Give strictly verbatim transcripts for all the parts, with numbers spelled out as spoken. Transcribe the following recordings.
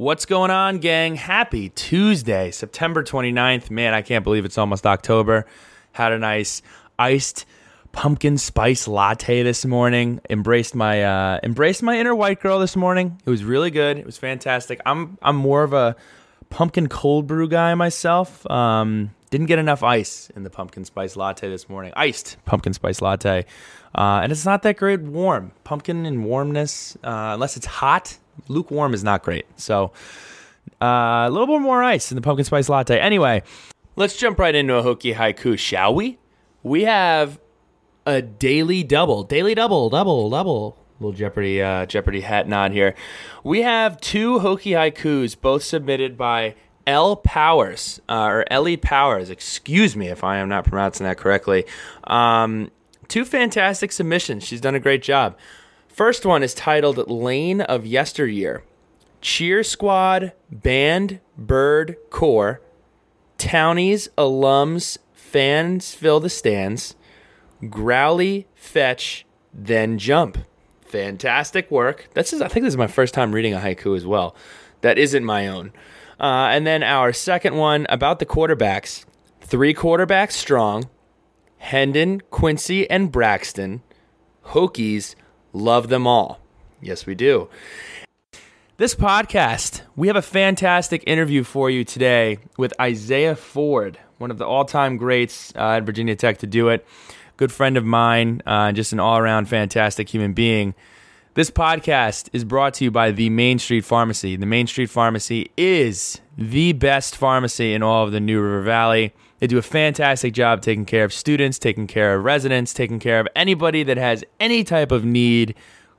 What's going on, gang? Happy Tuesday, September twenty-ninth. Man, I can't believe it's almost October. Had a nice iced pumpkin spice latte this morning. Embraced my uh, embraced my inner white girl this morning. It was really good. It was fantastic. I'm I'm more of a pumpkin cold brew guy myself. Um, didn't get enough ice in the pumpkin spice latte this morning. Iced pumpkin spice latte. Uh, and it's not that great warm. Pumpkin and warmness, uh, unless it's hot. Lukewarm is not great. So uh, a little bit more ice in the pumpkin spice latte. Anyway, let's jump right into a Hokie Haiku, shall we? We have a daily double. Daily double, double, double. Little Jeopardy, uh, Jeopardy hat nod here. We have two Hokie Haikus, both submitted by L. Powers, uh, or Ellie Powers. Excuse me if I am not pronouncing that correctly. Um, two fantastic submissions. She's done a great job. First one is titled Lane of Yesteryear. Cheer Squad, Band, Bird, Corps, Townies, Alums, Fans Fill the Stands, Growly, Fetch, Then Jump. Fantastic work. This is, I think this is my first time reading a haiku as well. That isn't my own. Uh, and then our second one about the quarterbacks. Three quarterbacks strong, Hendon, Quincy, and Braxton, Hokies, love them all. Yes, we do. This podcast, we have a fantastic interview for you today with Isaiah Ford, one of the all-time greats uh, at Virginia Tech to do it. Good friend of mine, uh, just an all-around fantastic human being. This podcast is brought to you by the Main Street Pharmacy. The Main Street Pharmacy is the best pharmacy in all of the New River Valley. They do a fantastic job taking care of students, taking care of residents, taking care of anybody that has any type of need.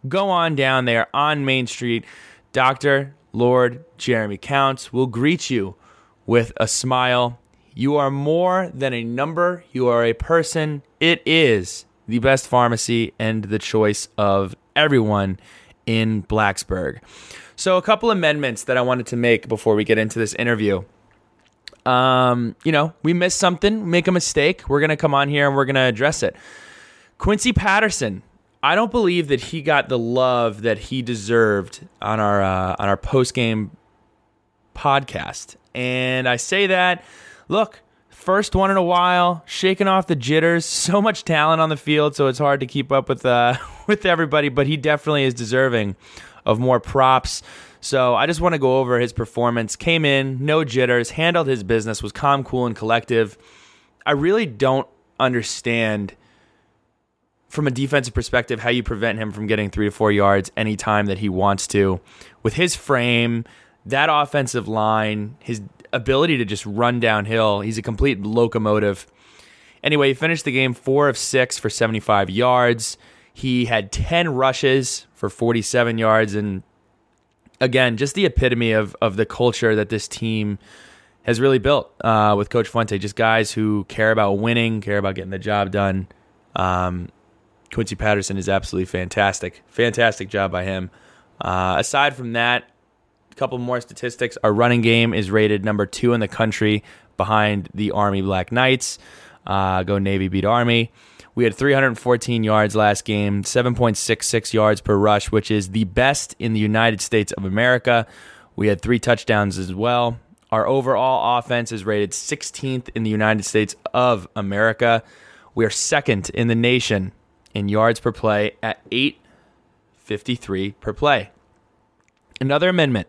Go on down there on Main Street. Doctor Lord Jeremy Counts will greet you with a smile. You are more than a number. You are a person. It is the best pharmacy and the choice of everyone in Blacksburg. So a couple amendments that I wanted to make before we get into this interview. Um, you know, we miss something, make a mistake. We're going to come on here and we're going to address it. Quincy Patterson. I don't believe that he got the love that he deserved on our, uh, on our post-game podcast. And I say that, look, first one in a while, shaking off the jitters, so much talent on the field. So it's hard to keep up with, uh, with everybody, but he definitely is deserving of more props. So I just want to go over his performance. Came in, no jitters, handled his business, was calm, cool, and collective. I really don't understand from a defensive perspective how you prevent him from getting three to four yards any time that he wants to. With his frame, that offensive line, his ability to just run downhill, he's a complete locomotive. Anyway, he finished the game four of six for seventy-five yards. He had ten rushes for forty-seven yards, and again, just the epitome of of the culture that this team has really built uh, with Coach Fuente. Just guys who care about winning, care about getting the job done. Um, Quincy Patterson is absolutely fantastic. Fantastic job by him. Uh, aside from that, a couple more statistics. Our running game is rated number two in the country behind the Army Black Knights. Uh, go Navy, beat Army. We had three hundred fourteen yards last game, seven point six six yards per rush, which is the best in the United States of America. We had three touchdowns as well. Our overall offense is rated sixteenth in the United States of America. We are second in the nation in yards per play at eight fifty-three per play. Another amendment.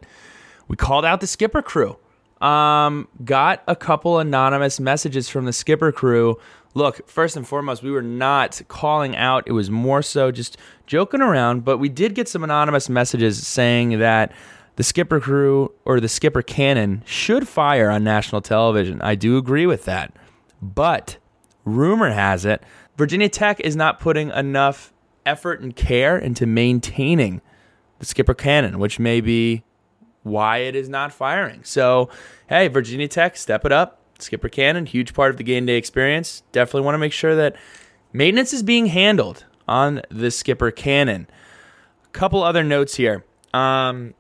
We called out the skipper crew. Um, got a couple anonymous messages from the skipper crew. Look, first and foremost, we were not calling out. It was more so just joking around, but we did get some anonymous messages saying that the skipper crew or the skipper cannon should fire on national television. I do agree with that. But rumor has it, Virginia Tech is not putting enough effort and care into maintaining the skipper cannon, which may be why it is not firing. So, hey, Virginia Tech, step it up. Skipper cannon, huge part of the game day experience. Definitely want to make sure that maintenance is being handled on the skipper cannon. A couple other notes here. Um,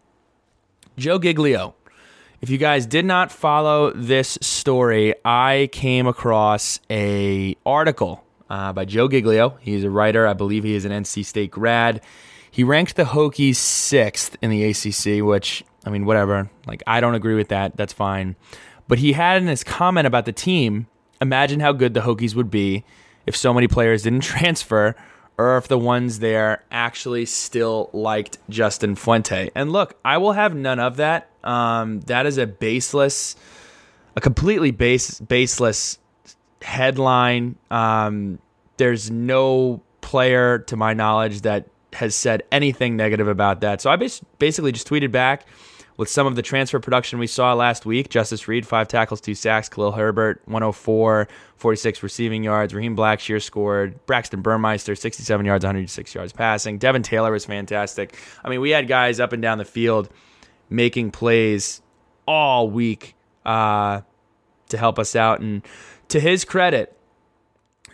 Joe Giglio. If you guys did not follow this story, I came across a article uh, by Joe Giglio. He's a writer. I believe he is an N C State grad. He ranked the Hokies sixth in the A C C, which I mean, whatever. Like, I don't agree with that. That's fine. But he had in his comment about the team, imagine how good the Hokies would be if so many players didn't transfer or if the ones there actually still liked Justin Fuente. And look, I will have none of that. Um, that is a baseless, a completely base, baseless headline. Um, there's no player, to my knowledge, that has said anything negative about that. So I bas- basically just tweeted back with some of the transfer production we saw last week. Justice Reed, five tackles, two sacks. Khalil Herbert, one oh four, forty-six receiving yards. Raheem Blackshear scored. Braxton Burmeister, sixty-seven yards, one hundred six yards passing. Devin Taylor was fantastic. I mean, we had guys up and down the field making plays all week uh, to help us out. And to his credit,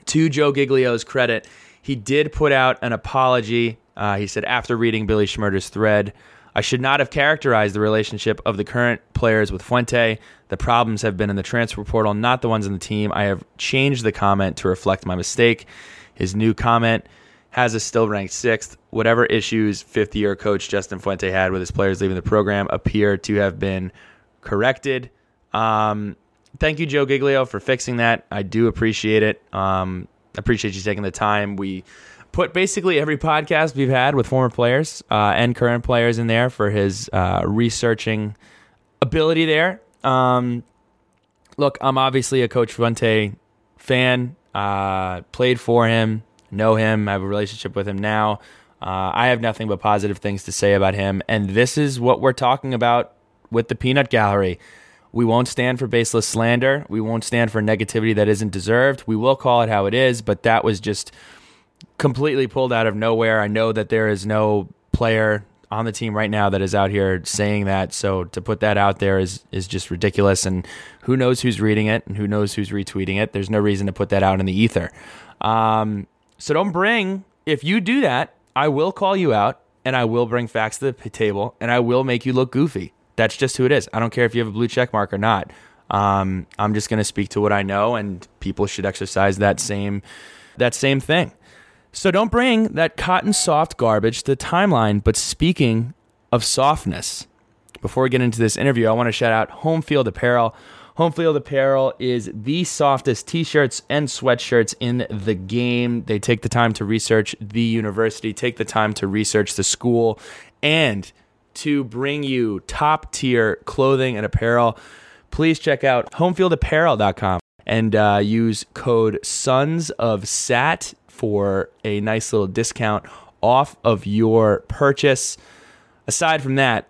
to Joe Giglio's credit, he did put out an apology. Uh, he said, after reading Billy Schmerder's thread, I should not have characterized the relationship of the current players with Fuente. The problems have been in the transfer portal, not the ones in the team. I have changed the comment to reflect my mistake. His new comment has us still ranked sixth. Whatever issues fifth-year coach Justin Fuente had with his players leaving the program appear to have been corrected. Um, thank you, Joe Giglio, for fixing that. I do appreciate it. Um, appreciate you taking the time. We put basically every podcast we've had with former players uh, and current players in there for his uh, researching ability there. Um, look, I'm obviously a Coach Fuente fan, uh, played for him, know him, I have a relationship with him now. Uh, I have nothing but positive things to say about him, and this is what we're talking about with the Peanut Gallery. We won't stand for baseless slander. We won't stand for negativity that isn't deserved. We will call it how it is, but that was just completely pulled out of nowhere. I know that there is no player on the team right now that is out here saying that, so to put that out there is is just ridiculous, and who knows who's reading it and who knows who's retweeting it. There's no reason to put that out in the ether. Um, so don't bring, if you do that, I will call you out, and I will bring facts to the table, and I will make you look goofy. That's just who it is. I don't care if you have a blue check mark or not. Um, I'm just going to speak to what I know, and people should exercise that same that same thing. So don't bring that cotton soft garbage to the timeline. But speaking of softness, before we get into this interview, I want to shout out Home Field Apparel. Home Field Apparel is the softest t-shirts and sweatshirts in the game. They take the time to research the university, take the time to research the school, and to bring you top-tier clothing and apparel. Please check out home field apparel dot com and uh, use code SONSOFSAT for a nice little discount off of your purchase. Aside from that,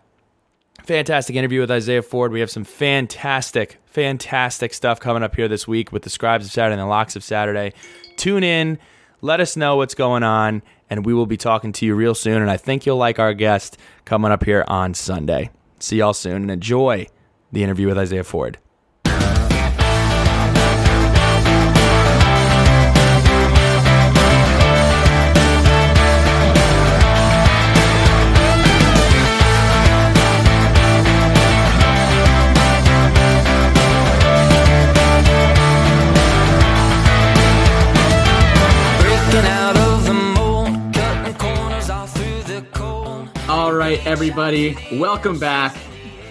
fantastic interview with Isaiah Ford. We have some fantastic, fantastic stuff coming up here this week with the Scribes of Saturday and the Locks of Saturday. Tune in, let us know what's going on, and we will be talking to you real soon, and I think you'll like our guest coming up here on Sunday. See y'all soon, and enjoy the interview with Isaiah Ford. Everybody, welcome back.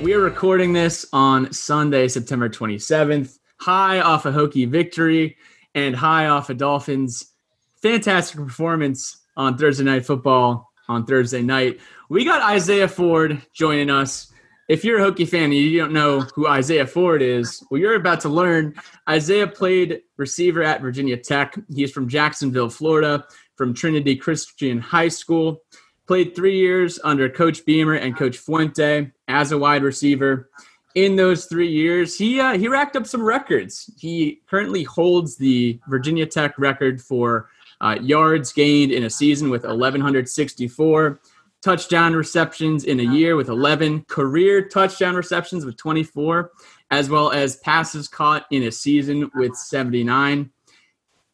We are recording this on Sunday, September twenty-seventh, high off a Hokie victory and high off a Dolphins fantastic performance on Thursday Night Football on Thursday night. We got Isaiah Ford joining us. If you're a Hokie fan and you don't know who Isaiah Ford is, well, you're about to learn. Isaiah played receiver at Virginia Tech. He's from Jacksonville, Florida, from Trinity Christian High School. Played three years under Coach Beamer and Coach Fuente as a wide receiver. In those three years, he uh, he racked up some records. He currently holds the Virginia Tech record for uh, yards gained in a season with eleven sixty-four, touchdown receptions in a year with eleven, career touchdown receptions with twenty-four, as well as passes caught in a season with seventy-nine.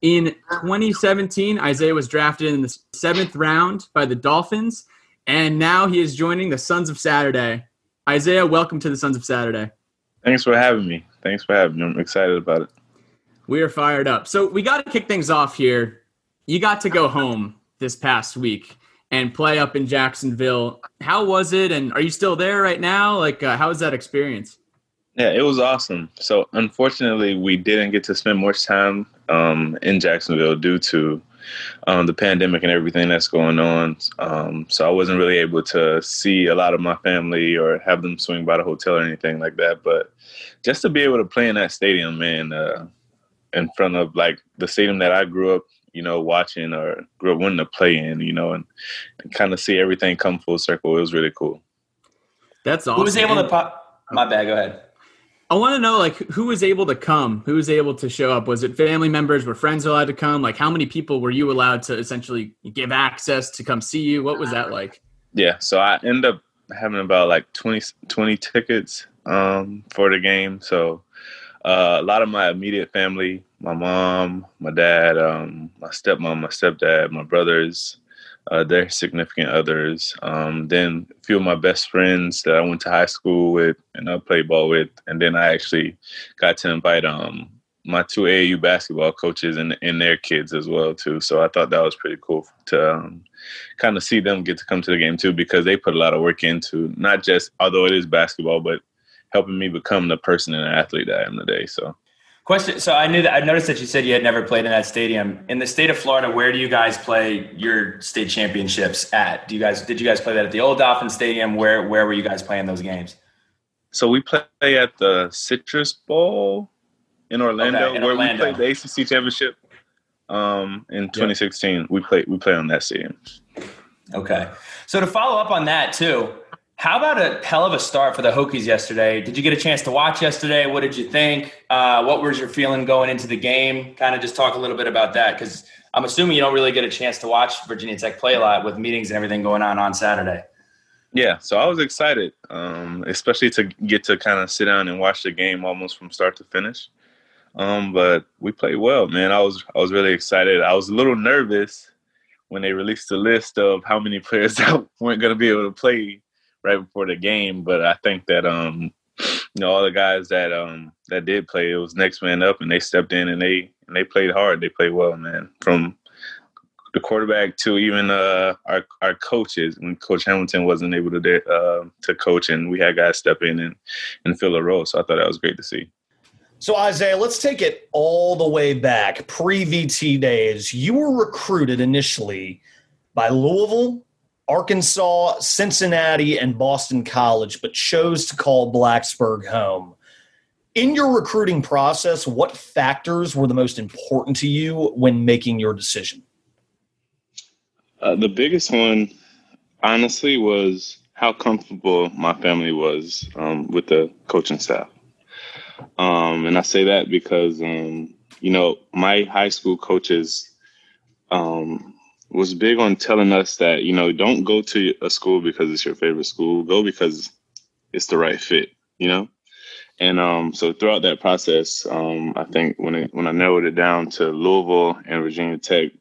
In twenty seventeen, Isaiah was drafted in the seventh round by the Dolphins, and now he is joining the Sons of Saturday. Isaiah, welcome to the Sons of Saturday. Thanks for having me. Thanks for having me. I'm excited about it. We are fired up. So we got to kick things off here. You got to go home this past week, and play up in Jacksonville. How was it? And are you still there right now? Like, uh, how was that experience? Yeah, it was awesome. So unfortunately, we didn't get to spend much time um, in Jacksonville due to um, the pandemic and everything that's going on. Um, so I wasn't really able to see a lot of my family or have them swing by the hotel or anything like that. But just to be able to play in that stadium, man, uh, in front of like the stadium that I grew up, you know, watching or grew up wanting to play in, you know, and, and kind of see everything come full circle. It was really cool. That's awesome. Who was able to pop? My bad. Go ahead. I want to know, like, who was able to come? Who was able to show up? Was it family members? Were friends allowed to come? Like, how many people were you allowed to essentially give access to come see you? What was that like? Yeah, so I ended up having about, like, twenty, twenty tickets um, for the game. So uh, a lot of my immediate family, my mom, my dad, um, my stepmom, my stepdad, my brothers, uh, their significant others. Um, then a few of my best friends that I went to high school with and I played ball with. And then I actually got to invite um, my two A A U basketball coaches and, and their kids as well, too. So I thought that was pretty cool to um, kind of see them get to come to the game, too, because they put a lot of work into not just, although it is basketball, but helping me become the person and athlete that I am today. So. Question. So I knew that I noticed that you said you had never played in that stadium. In the state of Florida, where do you guys play your state championships at? Do you guys did you guys play that at the old Dolphin Stadium? Where where were you guys playing those games? So we play at the Citrus Bowl in Orlando, okay, in where Orlando. We played the A C C Championship um, in twenty sixteen. Yep. We play we play on that stadium. Okay. So to follow up on that too. How about a hell of a start for the Hokies yesterday? Did you get a chance to watch yesterday? What did you think? Uh, what was your feeling going into the game? Kind of just talk a little bit about that, because I'm assuming you don't really get a chance to watch Virginia Tech play a lot with meetings and everything going on on Saturday. Yeah, so I was excited, um, especially to get to kind of sit down and watch the game almost from start to finish. Um, but we played well, man. I was I was really excited. I was a little nervous when they released the list of how many players that weren't going to be able to play right before the game, but I think that um, you know, all the guys that um that did play, it was next man up, and they stepped in and they and they played hard. They played well, man. From the quarterback to even uh our our coaches. When Coach Hamilton wasn't able to uh, to coach, and we had guys step in and and fill a role, so I thought that was great to see. So, Isaiah, let's take it all the way back pre-V T days. You were recruited initially by Louisville, Arkansas, Cincinnati, and Boston College, but chose to call Blacksburg home. In your recruiting process, what factors were the most important to you when making your decision? Uh, the biggest one, honestly, was how comfortable my family was um, with the coaching staff. Um, and I say that because, um, you know, my high school coaches um, – was big on telling us that, you know, don't go to a school because it's your favorite school. Go because it's the right fit, you know? And um, so throughout that process, um, I think when it, when I narrowed it down to Louisville and Virginia Tech,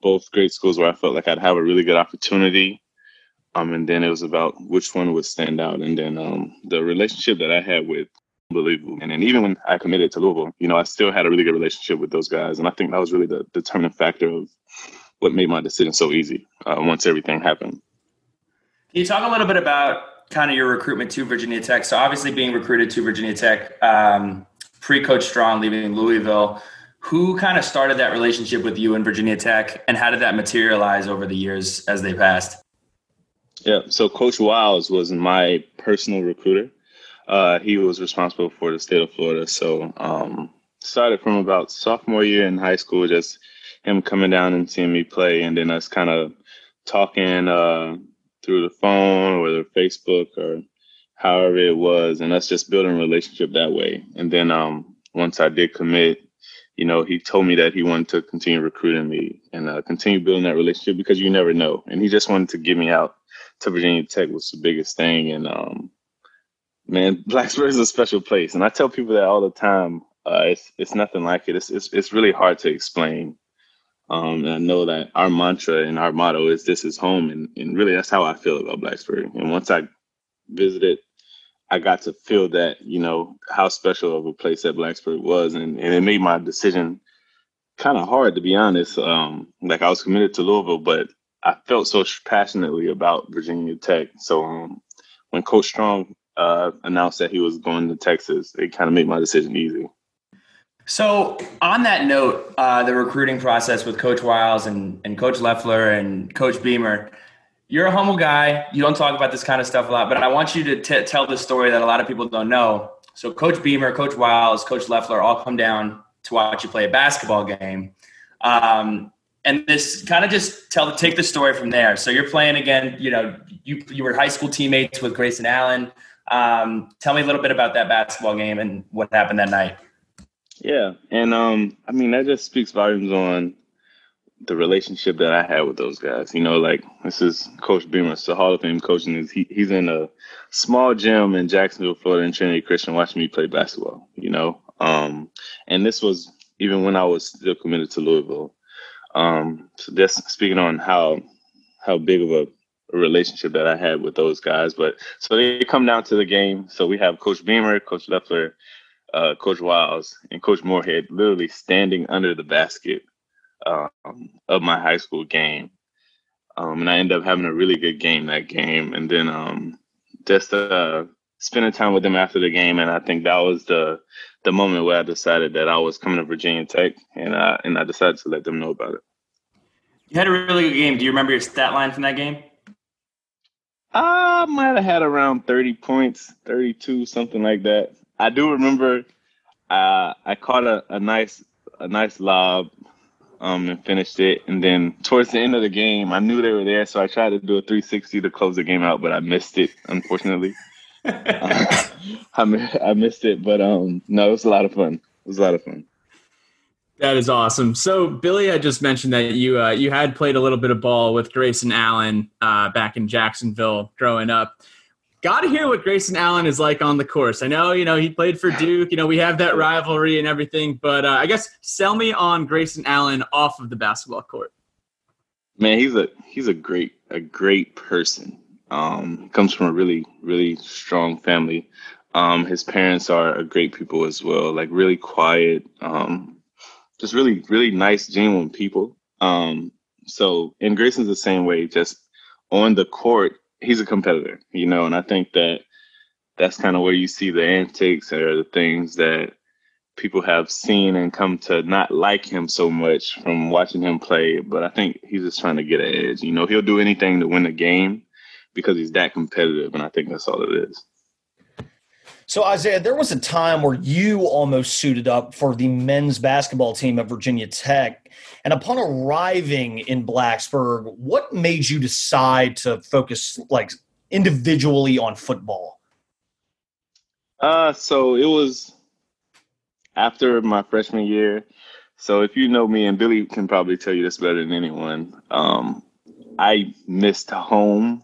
both great schools where I felt like I'd have a really good opportunity. Um, and then it was about which one would stand out. And then um, the relationship that I had with Unbelievable. And then even when I committed to Louisville, you know, I still had a really good relationship with those guys. And I think that was really the determining factor of what made my decision so easy uh, once everything happened. Can you talk a little bit about kind of your recruitment to Virginia Tech? So obviously being recruited to Virginia Tech, um, pre-Coach Strong leaving Louisville, who kind of started that relationship with you and Virginia Tech, and how did that materialize over the years as they passed? Yeah, so Coach Wiles was my personal recruiter. Uh, he was responsible for the state of Florida. So um, started from about sophomore year in high school, just him coming down and seeing me play, and then us kind of talking uh, through the phone or the Facebook or however it was, and us just building a relationship that way. And then um, once I did commit, you know, he told me that he wanted to continue recruiting me and uh, continue building that relationship, because you never know. And he just wanted to get me out to Virginia Tech was the biggest thing. And um, man, Blacksburg is a special place. And I tell people that all the time. Uh, it's it's nothing like it. It's it's, it's really hard to explain. Um, and I know that our mantra and our motto is this is home. And, and really, that's how I feel about Blacksburg. And once I visited, I got to feel that, you know, how special of a place that Blacksburg was. And, and it made my decision kind of hard, to be honest. Um, like I was committed to Louisville, but I felt so passionately about Virginia Tech. So um, when Coach Strong uh, announced that he was going to Texas, it kind of made my decision easy. So on that note, uh, the recruiting process with Coach Wiles and, and Coach Leffler and Coach Beamer, you're a humble guy. You don't talk about this kind of stuff a lot, but I want you to t- tell the story that a lot of people don't know. So Coach Beamer, Coach Wiles, Coach Leffler all come down to watch you play a basketball game. Um, and this kind of just tell take the story from there. So you're playing again, you know, you you were high school teammates with Grayson Allen. Um, tell me a little bit about that basketball game and what happened that night. Yeah. And um, I mean, that just speaks volumes on the relationship that I had with those guys. You know, like, this is Coach Beamer, it's the Hall of Fame coach, and he, he's in a small gym in Jacksonville, Florida, in Trinity Christian, watching me play basketball, you know. Um, and this was even when I was still committed to Louisville. Um, so that's speaking on how how big of a, a relationship that I had with those guys. But so they come down to the game. So we have Coach Beamer, Coach Leffler, uh, Coach Wiles, and Coach Moorhead literally standing under the basket Um, of my high school game, um, and I ended up having a really good game that game, and then um, just uh, spending time with them after the game, and I think that was the the moment where I decided that I was coming to Virginia Tech, and I and I decided to let them know about it. You had a really good game. Do you remember your stat line from that game? I might have had around thirty points, thirty-two, something like that. I do remember uh, I caught a, a nice a nice lob. Um, and finished it. And then towards the end of the game, I knew they were there, so I tried to do a three sixty to close the game out, but I missed it, unfortunately. uh, I, I missed it, but um, no, it was a lot of fun. It was a lot of fun. That is awesome. So Billy had just mentioned that you uh, you had played a little bit of ball with Grayson Allen uh, back in Jacksonville growing up. Got to hear what Grayson Allen is like on the course. I know, you know, he played for Duke. You know, we have that rivalry and everything. But uh, I guess sell me on Grayson Allen off of the basketball court. Man, he's a he's a great a great person. Um, comes from a really really strong family. Um, his parents are great people as well. Like really quiet, um, just really really nice, genuine people. Um, so and Grayson's the same way. Just on the court, he's a competitor, you know, and I think that that's kind of where you see the antics or the things that people have seen and come to not like him so much from watching him play. But I think he's just trying to get an edge. You know, he'll do anything to win a game because he's that competitive, and I think that's all it is. So, Isaiah, there was a time where you almost suited up for the men's basketball team at Virginia Tech. And upon arriving in Blacksburg, what made you decide to focus, like, individually on football? Uh, so it was after my freshman year. So if you know me, and Billy can probably tell you this better than anyone, um, I missed home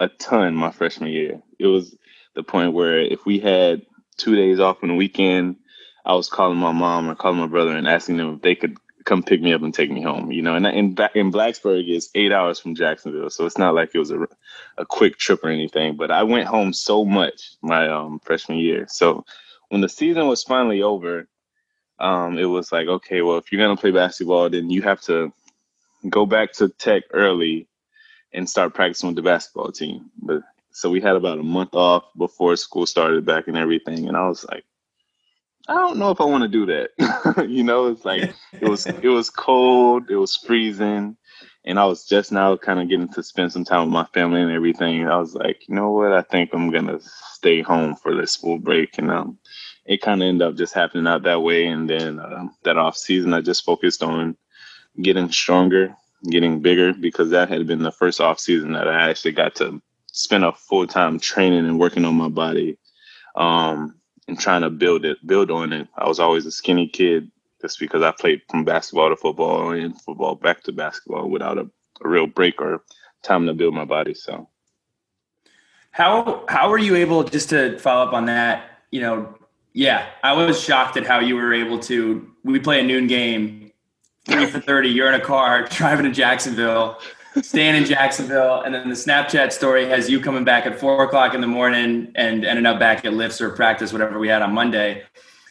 a ton my freshman year. It was the point where if we had two days off on the weekend, I was calling my mom or calling my brother and asking them if they could come pick me up and take me home, you know, and in, in Blacksburg is eight hours from Jacksonville. So it's not like it was a, a quick trip or anything, but I went home so much my um, freshman year. So when the season was finally over, um, it was like, okay, well, if you're going to play basketball, then you have to go back to Tech early and start practicing with the basketball team. But so we had about a month off before school started back and everything. And I was like, I don't know if I want to do that. You know, it's like, it was, it was cold, it was freezing. And I was just now kind of getting to spend some time with my family and everything. And I was like, you know what? I think I'm going to stay home for this school break. And um, it kind of ended up just happening out that way. And then uh, that off season, I just focused on getting stronger, getting bigger, because that had been the first off season that I actually got to spent a full time training and working on my body um, and trying to build it, build on it. I was always a skinny kid just because I played from basketball to football and football back to basketball without a, a real break or time to build my body. So how, how were you able, just to follow up on that, you know, yeah, I was shocked at how you were able to, we play a noon game, three for thirty, you're in a car driving to Jacksonville, staying in Jacksonville, and then the Snapchat story has you coming back at four o'clock in the morning and ending up back at lifts or practice, whatever we had on Monday.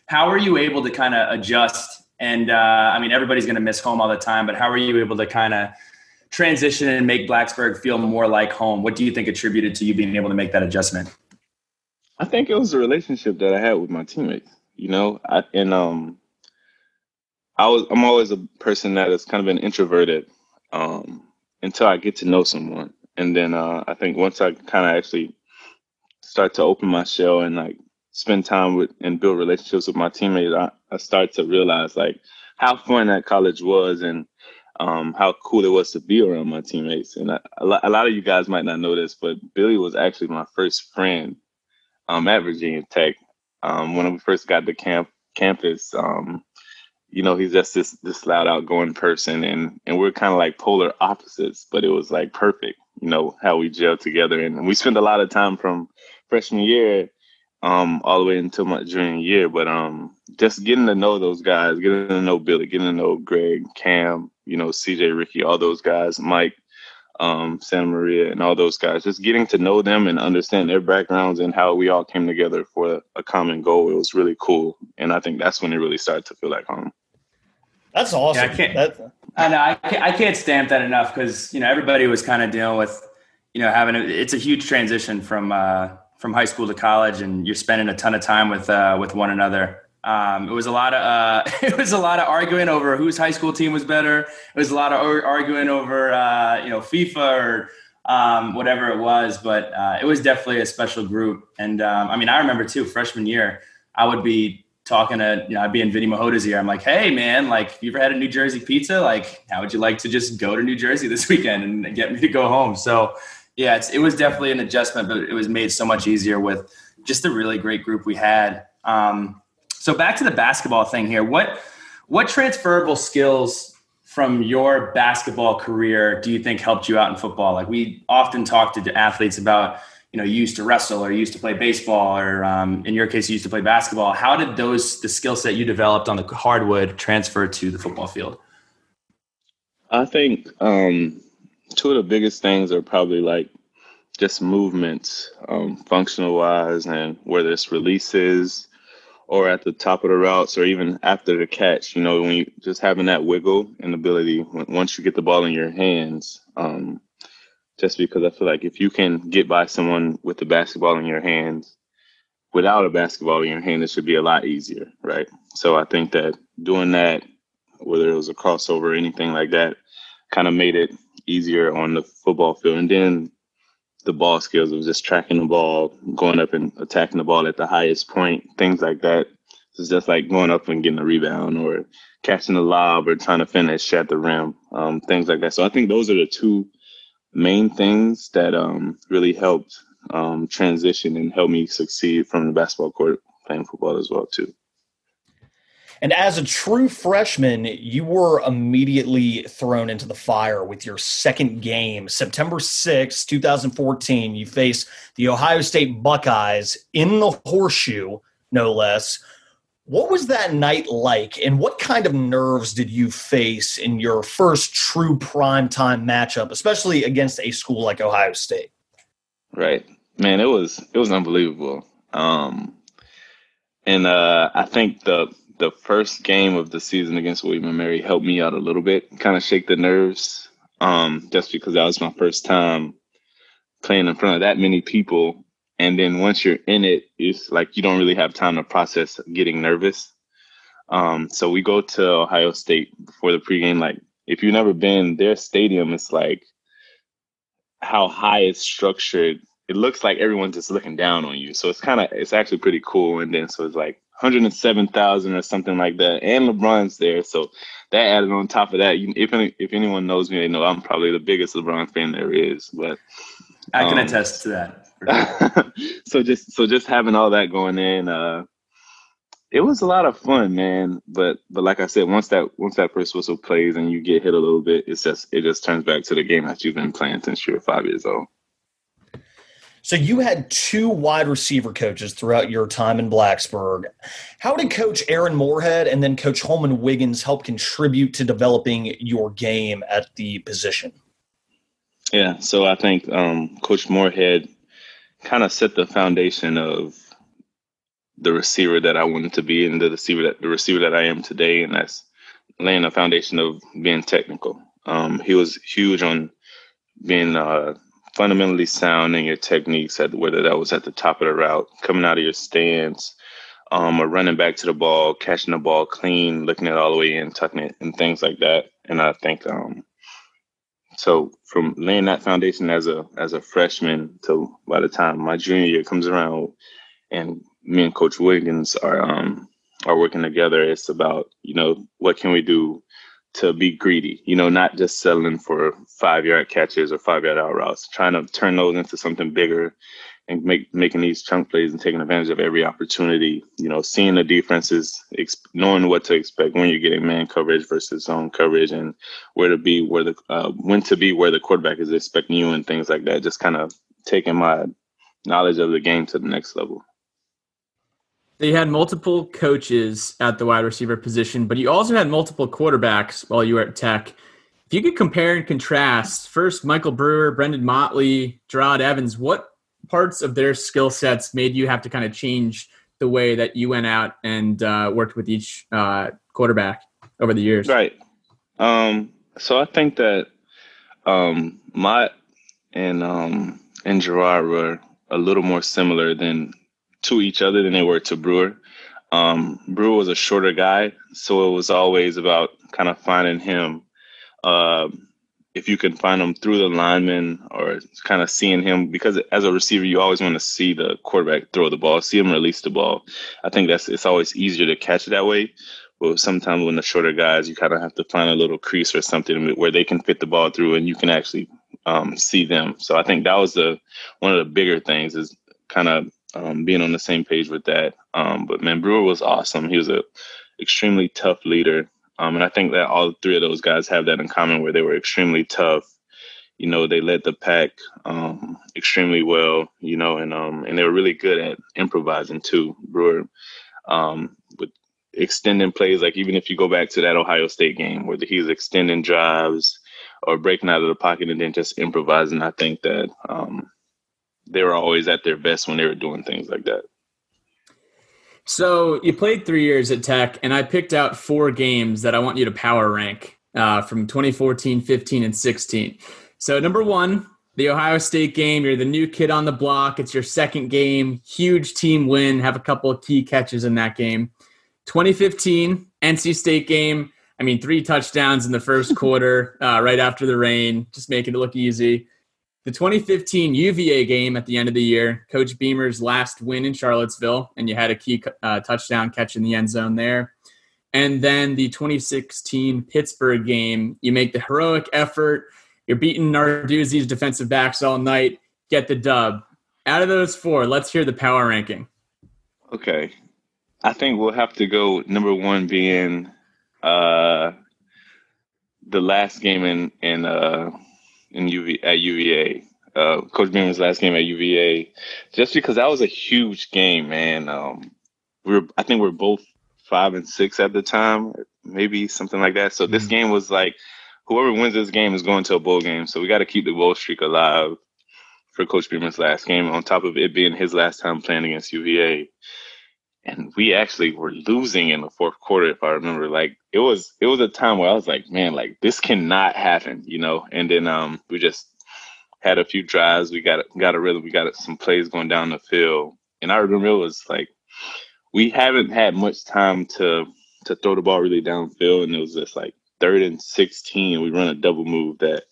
How are you able to kind of adjust? And uh, I mean, everybody's going to miss home all the time, but how are you able to kind of transition and make Blacksburg feel more like home? What do you think attributed to you being able to make that adjustment? I think it was the relationship that I had with my teammates. You know, I, and um, I was I'm always a person that has kind of been introverted um, until I get to know someone, and then uh, I think once I kind of actually start to open my shell and like spend time with and build relationships with my teammates, I, I start to realize like how fun that college was and um, how cool it was to be around my teammates. And I, a lot of you guys might not know this, but Billy was actually my first friend um, at Virginia Tech. Um, when we first got to camp campus, um, you know, he's just this this loud, outgoing person, and and we're kind of like polar opposites, but it was like perfect, you know, how we gelled together. And, and we spent a lot of time from freshman year um, all the way until my junior year. But um, just getting to know those guys, getting to know Billy, getting to know Greg, Cam, you know, C J, Ricky, all those guys, Mike, um, Santa Maria, and all those guys, just getting to know them and understand their backgrounds and how we all came together for a common goal. It was really cool. And I think that's when it really started to feel like home. That's awesome. Yeah, I can't, that's, I know, I can't, I can't stamp that enough because, you know, everybody was kind of dealing with, you know, having a, it's a huge transition from, uh, from high school to college, and you're spending a ton of time with, uh, with one another. Um, it was a lot of, uh, it was a lot of arguing over whose high school team was better. It was a lot of arguing over, uh, you know, FIFA or, um, whatever it was, but, uh, it was definitely a special group. And, um, I mean, I remember too, freshman year, I would be talking to, you know, I'd be in Vinny Mahota's ear. I'm like, hey man, like, have you ever had a New Jersey pizza? Like, how would you like to just go to New Jersey this weekend and get me to go home? So yeah, it's, it was definitely an adjustment, but it was made so much easier with just a really great group we had. Um, So back to the basketball thing here. What what transferable skills from your basketball career do you think helped you out in football? Like, we often talk to athletes about, you know, you used to wrestle or you used to play baseball or um, in your case, you used to play basketball. How did those the skill set you developed on the hardwood transfer to the football field? I think um, two of the biggest things are probably like just movements, um, functional wise, and whether it's releases or at the top of the routes, or even after the catch, you know, when you just having that wiggle and ability when, once you get the ball in your hands, um, just because I feel like if you can get by someone with the basketball in your hands, without a basketball in your hand, it should be a lot easier, right? So I think that doing that, whether it was a crossover or anything like that, kind of made it easier on the football field. And then the ball skills of just tracking the ball, going up and attacking the ball at the highest point, things like that. It's just like going up and getting a rebound or catching the lob or trying to finish at the rim, um, things like that. So I think those are the two main things that um, really helped um, transition and help me succeed from the basketball court, playing football as well too. And as a true freshman, you were immediately thrown into the fire with your second game. September sixth, twenty fourteen, you face the Ohio State Buckeyes in the Horseshoe, no less. What was that night like, and what kind of nerves did you face in your first true primetime matchup, especially against a school like Ohio State? Right. Man, it was it was unbelievable. Um, and uh, I think the – The first game of the season against William and Mary helped me out a little bit, kind of shake the nerves, um, just because that was my first time playing in front of that many people. And then once you're in it, it's like you don't really have time to process getting nervous. Um, so we go to Ohio State for the pregame. Like, if you've never been, their stadium is like how high it's structured. It looks like everyone's just looking down on you. So it's kind of, it's actually pretty cool. And then so it's like one hundred seven thousand or something like that. And LeBron's there. So that added on top of that. You, if any, if anyone knows me, they know I'm probably the biggest LeBron fan there is. But I can um, attest to that. so just so just having all that going in, uh, it was a lot of fun, man. But but like I said, once that once that first whistle plays and you get hit a little bit, it's just it just turns back to the game that you've been playing since you were five years old. So you had two wide receiver coaches throughout your time in Blacksburg. How did Coach Aaron Moorhead and then Coach Holman Wiggins help contribute to developing your game at the position? Yeah, so I think um, Coach Moorhead kind of set the foundation of the receiver that I wanted to be and the receiver that, the receiver that I am today, and that's laying a foundation of being technical. Um, he was huge on being uh, fundamentally sound in your techniques, at whether that was at the top of the route, coming out of your stance, um, or running back to the ball, catching the ball clean, looking it all the way in, tucking it, and things like that. And I think um, so from laying that foundation as a as a freshman to by the time my junior year comes around, and me and Coach Wiggins are um, are working together, it's about, you know, what can we do to be greedy, you know, not just settling for five yard catches or five yard out routes, trying to turn those into something bigger and make, making these chunk plays and taking advantage of every opportunity, you know, seeing the defenses, ex- knowing what to expect when you're getting man coverage versus zone coverage, and where to be, where the, uh, when to be, where the quarterback is expecting you and things like that. Just kind of taking my knowledge of the game to the next level. You had multiple coaches at the wide receiver position, but you also had multiple quarterbacks while you were at Tech. If you could compare and contrast, first, Michael Brewer, Brendan Motley, Gerard Evans, what parts of their skill sets made you have to kind of change the way that you went out and uh, worked with each uh, quarterback over the years? Right. Um, so I think that um, Mott and, um, and Gerard were a little more similar than to each other than they were to Brewer. Um, Brewer was a shorter guy, so it was always about kind of finding him. Uh, if you can find him through the lineman or kind of seeing him, because as a receiver, you always want to see the quarterback throw the ball, see him release the ball. I think that's it's always easier to catch it that way. But sometimes when the shorter guys, you kind of have to find a little crease or something where they can fit the ball through and you can actually um, see them. So I think that was the one of the bigger things is kind of Um, being on the same page with that. Um, but, man, Brewer was awesome. He was a extremely tough leader. Um, and I think that all three of those guys have that in common where they were extremely tough. You know, they led the pack um, extremely well, you know, and um, and they were really good at improvising too. Brewer um, with extending plays, like even if you go back to that Ohio State game where he's extending drives or breaking out of the pocket and then just improvising, I think that um, – they were always at their best when they were doing things like that. So you played three years at Tech, and I picked out four games that I want you to power rank uh, from twenty fourteen, fifteen, and sixteen. So number one, the Ohio State game. You're the new kid on the block. It's your second game. Huge team win. Have a couple of key catches in that game. twenty fifteen, N C State game. I mean, three touchdowns in the first quarter uh, right after the rain, just making it look easy. The twenty fifteen U V A game at the end of the year, Coach Beamer's last win in Charlottesville, and you had a key uh, touchdown catch in the end zone there. And then the twenty sixteen Pittsburgh game, you make the heroic effort. You're beating Narduzzi's defensive backs all night, get the dub. Out of those four, let's hear the power ranking. Okay. I think we'll have to go number one being uh, the last game in in uh In U V at U V A, uh, Coach Beamer's last game at U V A, just because that was a huge game, man. Um, we were, I think we were both five and six at the time, maybe something like that. So this game was like, whoever wins this game is going to a bowl game. So we got to keep the bowl streak alive for Coach Beamer's last game, on top of it being his last time playing against U V A. And we actually were losing in the fourth quarter, if I remember. Like it was, it was a time where I was like, man, like this cannot happen, you know. And then um, we just had a few drives. We got got a rhythm. We got some plays going down the field. And I remember it was like we haven't had much time to to throw the ball really downfield. And it was just like third and sixteen. We run a double move that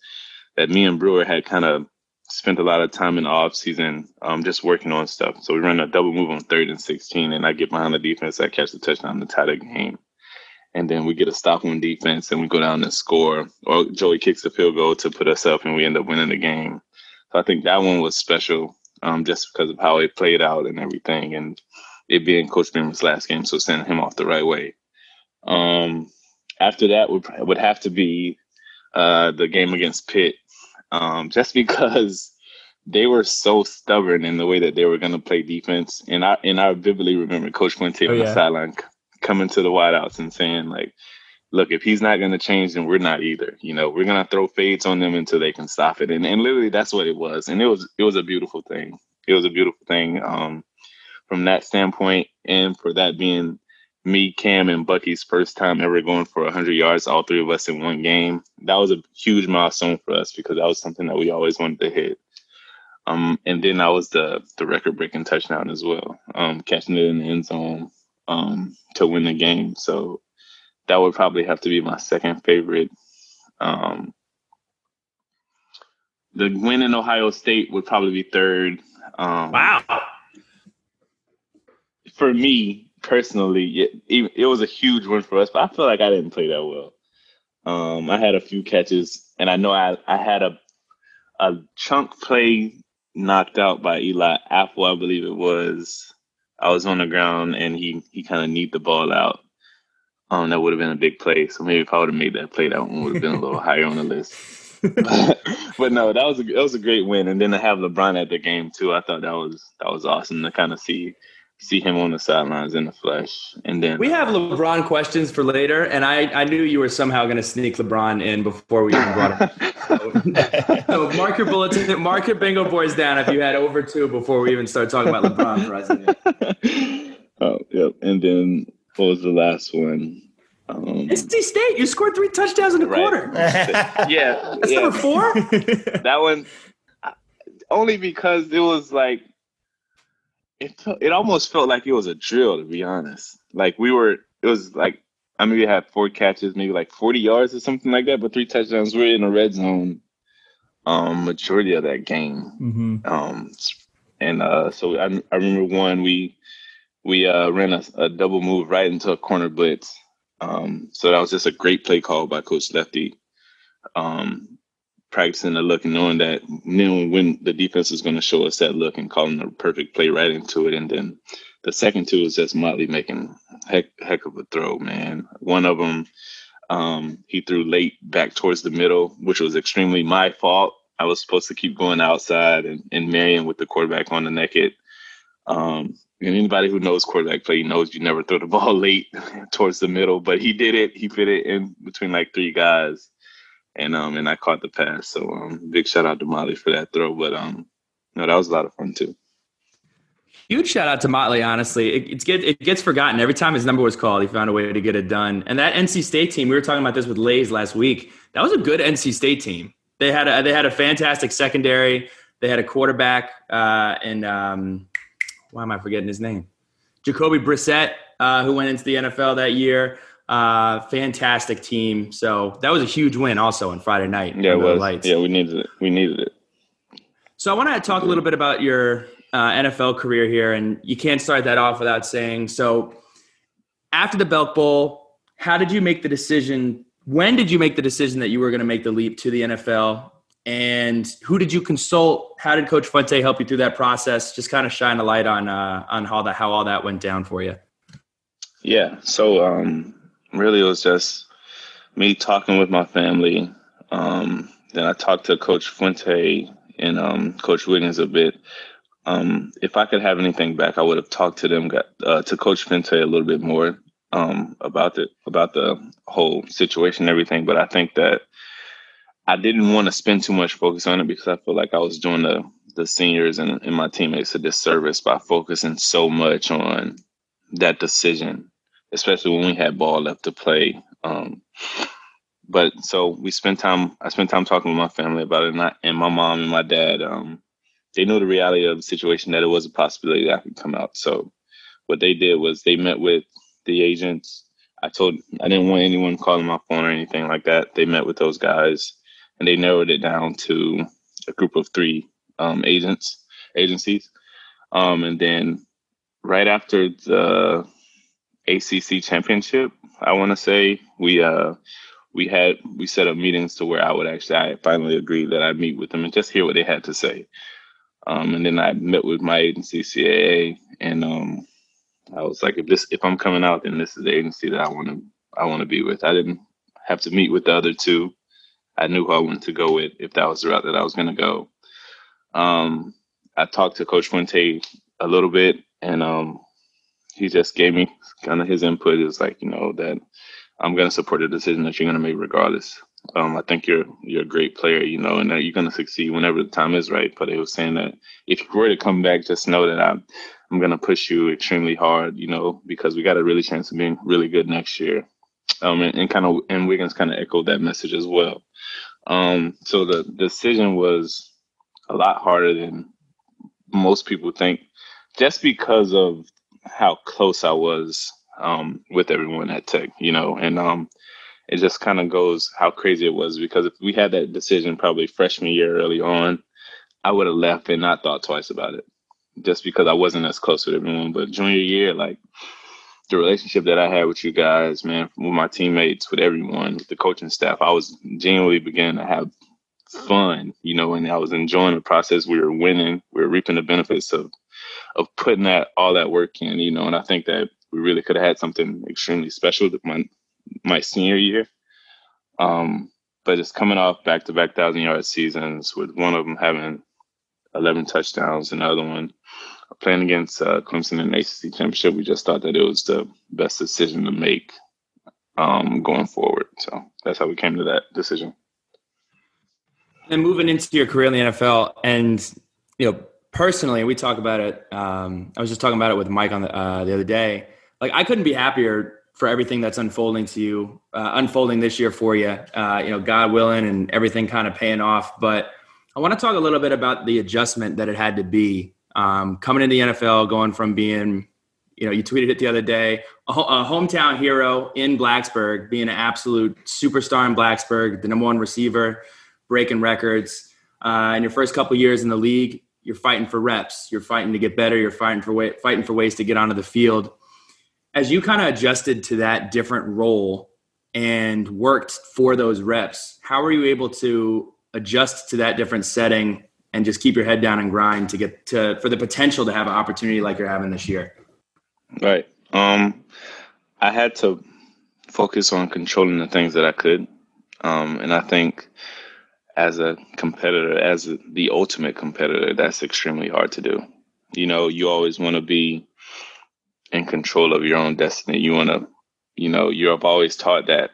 that me and Brewer had kind of spent a lot of time in the offseason um, just working on stuff. So we run a double move on third and sixteen, and I get behind the defense. I catch the touchdown to tie the game. And then we get a stop on defense, and we go down and score. Or Joey kicks the field goal to put us up, and we end up winning the game. So I think that one was special um, just because of how it played out and everything, and it being Coach Beamer's last game, so sending him off the right way. Um, after that would, would have to be uh, the game against Pitt. Um, just because they were so stubborn in the way that they were going to play defense. And I and I vividly remember Coach Fuente oh, on yeah. the sideline c- coming to the wideouts and saying, like, look, if he's not going to change, then we're not either. You know, we're going to throw fades on them until they can stop it. And and literally that's what it was. And it was it was a beautiful thing. It was a beautiful thing um, from that standpoint, and for that being me, Cam, and Bucky's first time ever going for one hundred yards, all three of us in one game. That was a huge milestone for us because that was something that we always wanted to hit. Um, and then I was the the record-breaking touchdown as well, um, catching it in the end zone um, to win the game. So that would probably have to be my second favorite. Um, the win in Ohio State would probably be third. Um, wow. For me personally, it, it, it was a huge win for us, but I feel like I didn't play that well. Um, I had a few catches, and I know I, I had a a chunk play knocked out by Eli Apple, I believe it was. I was on the ground, and he, he kind of kneed the ball out. Um, that would have been a big play. So maybe if I would have made that play, that one would have been a little higher on the list. But, but no, that was a that was a great win. And then to have LeBron at the game too, I thought that was that was awesome to kind of see see him on the sidelines in the flesh. And then we have LeBron questions for later. And I, I knew you were somehow going to sneak LeBron in before we even brought him. So mark your bullets, mark your bingo boards down if you had over two before we even start talking about LeBron. Rising. Oh, yep. And then. What was the last one? Um, N C State, you scored three touchdowns in a right. quarter. Yeah. That's yeah. number four? That one, only because it was like, it it almost felt like it was a drill, to be honest. Like we were, it was like, I mean, we had four catches, maybe like forty yards or something like that, but three touchdowns. We were in the red zone um, majority of that game. Mm-hmm. Um, and uh, so I, I remember one, we, We uh, ran a, a double move right into a corner blitz. Um, so that was just a great play call by Coach Lefty. Um, practicing the look and knowing that knowing when the defense was going to show us that look and calling the perfect play right into it. And then the second two was just Motley making heck heck of a throw, man. One of them, um, he threw late back towards the middle, which was extremely my fault. I was supposed to keep going outside and, and marrying with the quarterback on the naked. Um, and anybody who knows quarterback play knows you never throw the ball late towards the middle, but he did it. He fit it in between like three guys, and um, and I caught the pass. So um, big shout out to Motley for that throw. But um, no, that was a lot of fun too. Huge shout out to Motley. Honestly, it, it's get it gets forgotten every time his number was called. He found a way to get it done. And that N C State team, we were talking about this with Lays last week. That was a good N C State team. They had a, they had a fantastic secondary. They had a quarterback uh, and. Um, Why am I forgetting his name? Jacoby Brissett, uh, who went into the N F L that year. Uh, fantastic team. So that was a huge win also on Friday night. Yeah, it was. Lights. Yeah, we needed it. We needed it. So I want to talk a little bit about your uh, N F L career here, and you can't start that off without saying, so after the Belk Bowl, how did you make the decision? When did you make the decision that you were going to make the leap to the N F L? And who did you consult? How did Coach Fuente help you through that process? Just kind of shine a light on uh, on how that how all that went down for you. Yeah, so um, really it was just me talking with my family. Um, then I talked to Coach Fuente and um, Coach Wiggins a bit. Um, if I could have anything back, I would have talked to them, got, uh, to Coach Fuente a little bit more um, about the about the whole situation and everything. But I think that I didn't want to spend too much focus on it because I feel like I was doing the, the seniors and, and my teammates a disservice by focusing so much on that decision, especially when we had ball left to play. Um, but so we spent time, I spent time talking with my family about it, and, I, and my mom and my dad, um, they knew the reality of the situation, that it was a possibility that I could come out. So what they did was they met with the agents. I told, I didn't want anyone calling my phone or anything like that. They met with those guys. And they narrowed it down to a group of three um, agents, agencies. Um, and then right after the A C C Championship, I want to say, we uh, we had we set up meetings to where I would actually I finally agreed that I'd meet with them and just hear what they had to say. Um, and then I met with my agency, C A A, and um, I was like, if this if I'm coming out, then this is the agency that I want to I want to be with. I didn't have to meet with the other two. I knew who I wanted to go with if that was the route that I was going to go. Um, I talked to Coach Fuente a little bit, and um, he just gave me kind of his input. It was like, you know, that I'm going to support the decision that you're going to make regardless. Um, I think you're you're a great player, you know, and that you're going to succeed whenever the time is right. But it was saying that if you were to come back, just know that I'm, I'm going to push you extremely hard, you know, because we got a really chance of being really good next year. Um, and, and kind of and Wiggins kind of echoed that message as well. Um, so the decision was a lot harder than most people think, just because of how close I was um, with everyone at Tech, you know, and um, it just kind of goes how crazy it was, because if we had that decision probably freshman year early on, I would have left and not thought twice about it, just because I wasn't as close with everyone. But junior year, like, the relationship that I had with you guys, man, with my teammates, with everyone, with the coaching staff, I was genuinely beginning to have fun, you know, and I was enjoying the process. We were winning. We were reaping the benefits of of putting that all that work in, you know, and I think that we really could have had something extremely special my my senior year. Um, but it's coming off back-to-back thousand-yard seasons, with one of them having eleven touchdowns, and the other one playing against uh, Clemson in the A C C Championship. We just thought that it was the best decision to make um, going forward. So that's how we came to that decision. And moving into your career in the N F L, and, you know, personally, we talk about it. Um, I was just talking about it with Mike on the, uh, the other day. Like, I couldn't be happier for everything that's unfolding to you, uh, unfolding this year for you, uh, you know, God willing, and everything kind of paying off. But I want to talk a little bit about the adjustment that it had to be um, coming into the N F L, going from being, you know, you tweeted it the other day, a, ho- a hometown hero in Blacksburg, being an absolute superstar in Blacksburg, the number one receiver, breaking records. Uh, in your first couple years in the league, you're fighting for reps, you're fighting to get better, you're fighting for wa- fighting for ways to get onto the field. As you kind of adjusted to that different role and worked for those reps, how were you able to adjust to that different setting and just keep your head down and grind to get to, for the potential to have an opportunity like you're having this year? Right. Um, I had to focus on controlling the things that I could. Um, and I think as a competitor, as the ultimate competitor, that's extremely hard to do. You know, you always want to be in control of your own destiny. You want to, you know, you're always taught that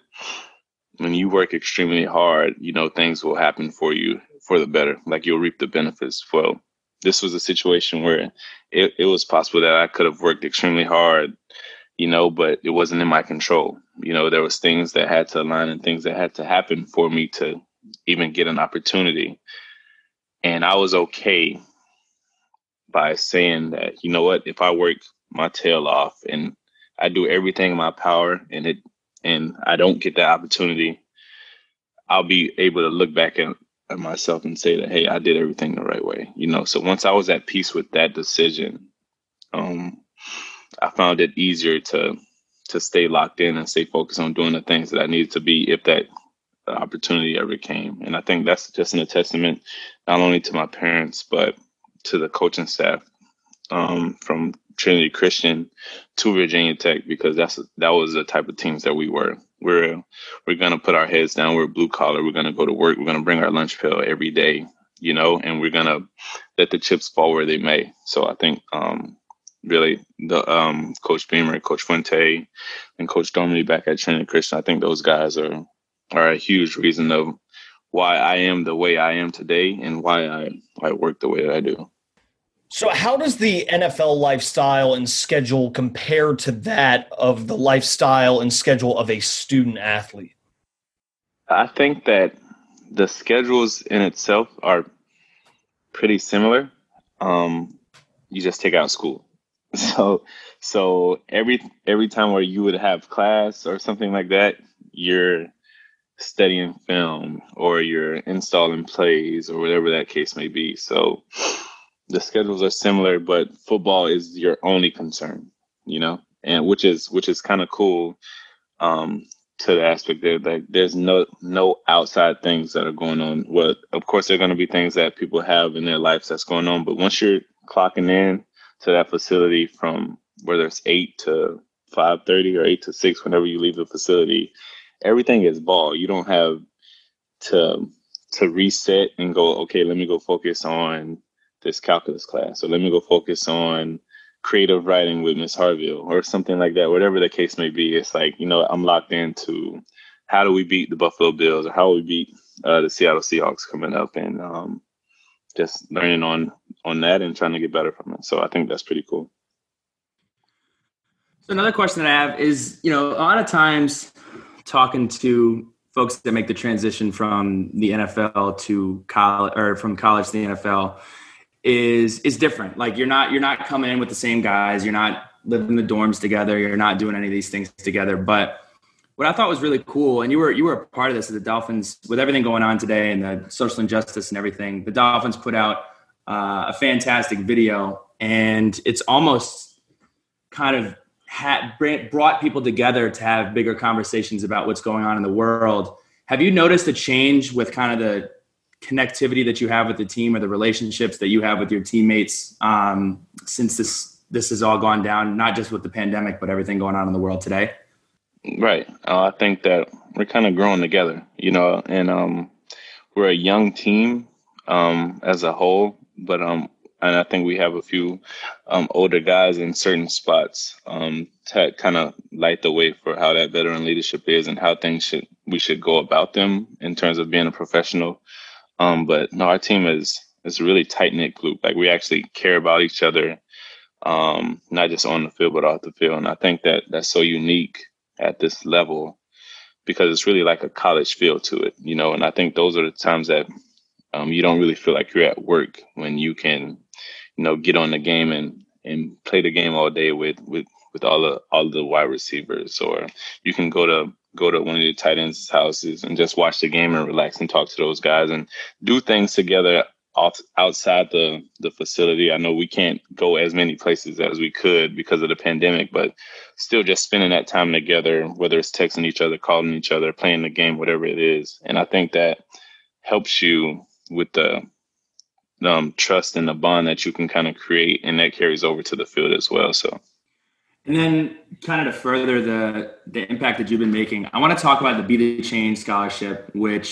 when you work extremely hard, you know, things will happen for you for the better. Like, you'll reap the benefits. Well, this was a situation where it, it was possible that I could have worked extremely hard, you know, but it wasn't in my control. You know, there was things that had to align and things that had to happen for me to even get an opportunity. And I was okay by saying that, you know what, if I work my tail off and I do everything in my power and it, and I don't get that opportunity, I'll be able to look back at, at myself and say that, hey, I did everything the right way. You know, so once I was at peace with that decision, um, I found it easier to, to stay locked in and stay focused on doing the things that I needed to be if that opportunity ever came. And I think that's just a testament, not only to my parents, but to the coaching staff, um, from Trinity Christian to Virginia Tech, because that's that was the type of teams that we were. We're we're gonna put our heads down. We're blue collar. We're gonna go to work. We're gonna bring our lunch pail every day, you know, and we're gonna let the chips fall where they may. So I think um, really the um, Coach Beamer, Coach Fuente, and Coach Dormany back at Trinity Christian, I think those guys are are a huge reason of why I am the way I am today and why I why I work the way that I do. So how does the N F L lifestyle and schedule compare to that of the lifestyle and schedule of a student athlete? I think that the schedules in itself are pretty similar. Um, you just take out school. So so every every time where you would have class or something like that, you're studying film or you're installing plays or whatever that case may be. So the schedules are similar, but football is your only concern, you know, and which is which is kind of cool um, to the aspect that like there's no no outside things that are going on. Well, of course, there are going to be things that people have in their lives that's going on. But once you're clocking in to that facility from whether it's eight to five thirty or eight to six, whenever you leave the facility, everything is ball. You don't have to to reset and go, OK, let me go focus on this calculus class, so let me go focus on creative writing with Miss Harville or something like that, whatever the case may be. It's like, you know, I'm locked into how do we beat the Buffalo Bills, or how do we beat uh, the Seattle Seahawks coming up, and um, just learning on on that and trying to get better from it. So I think that's pretty cool. So another question that I have is, you know, a lot of times talking to folks that make the transition from the N F L to college, or from college to the N F L, is is different. Like you're not you're not coming in with the same guys. You're not living in the dorms together. You're not doing any of these things together. But what I thought was really cool, and you were you were a part of this as the Dolphins, with everything going on today and the social injustice and everything, the Dolphins put out uh, a fantastic video, and it's almost kind of had brought people together to have bigger conversations about what's going on in the world. Have you noticed a change with kind of the connectivity that you have with the team, or the relationships that you have with your teammates um, since this this has all gone down, not just with the pandemic, but everything going on in the world today? Right. Uh, I think that we're kind of growing together, you know, and um, we're a young team um, as a whole, but um. And I think we have a few um, older guys in certain spots um, to kind of light the way for how that veteran leadership is and how things should we should go about them in terms of being a professional. Um, but no, our team is is a really tight knit group. Like we actually care about each other, um, not just on the field but off the field. And I think that that's so unique at this level because it's really like a college feel to it, you know. And I think those are the times that um, you don't really feel like you're at work, when you can, you know, get on the game and, and play the game all day with, with, with all the all the wide receivers, or you can go to go to one of the tight ends' houses and just watch the game and relax and talk to those guys and do things together out, outside the, the facility. I know we can't go as many places as we could because of the pandemic, but still just spending that time together, whether it's texting each other, calling each other, playing the game, whatever it is. And I think that helps you with the Um, trust and the bond that you can kind of create, and that carries over to the field as well. So, and then kind of to further the the impact that you've been making, I want to talk about the Be the Change Scholarship, which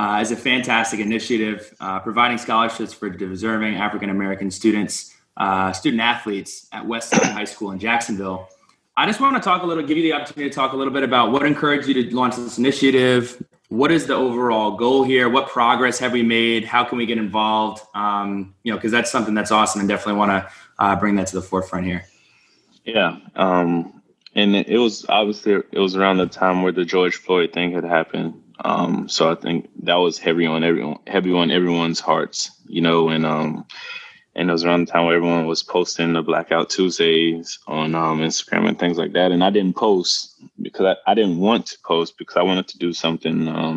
uh, is a fantastic initiative uh, providing scholarships for deserving African American students, uh, student athletes at Westside High School in Jacksonville. I just want to talk a little, give you the opportunity to talk a little bit about what encouraged you to launch this initiative. What is the overall goal here? What progress have we made? How can we get involved? Um, you know, because that's something that's awesome, and definitely want to uh, bring that to the forefront here. Yeah, um, and it was obviously it was around the time where the George Floyd thing had happened, um, so I think that was heavy on everyone, heavy on everyone's hearts, you know. And um, and it was around the time where everyone was posting the Blackout Tuesdays on um, Instagram and things like that, and I didn't post. Because I, I didn't want to post because I wanted to do something, um,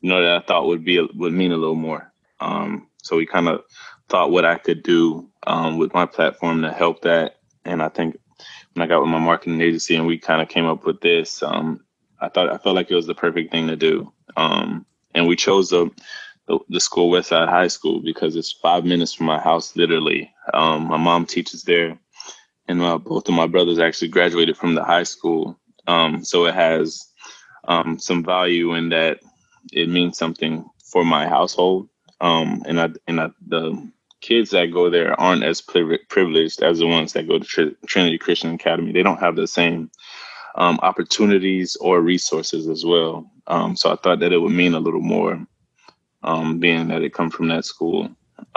you know, that I thought would be would mean a little more. Um, so we kind of thought what I could do um, with my platform to help that. And I think when I got with my marketing agency and we kind of came up with this, um, I thought I felt like it was the perfect thing to do. Um, and we chose the, the the school Westside High School because it's five minutes from my house, literally. Um, my mom teaches there, and uh, both of my brothers actually graduated from the high school. Um, so it has um, some value in that it means something for my household. Um, and I, and I, the kids that go there aren't as privileged as the ones that go to Tr- Trinity Christian Academy. They don't have the same um, opportunities or resources as well. Um, so I thought that it would mean a little more um, being that it comes from that school.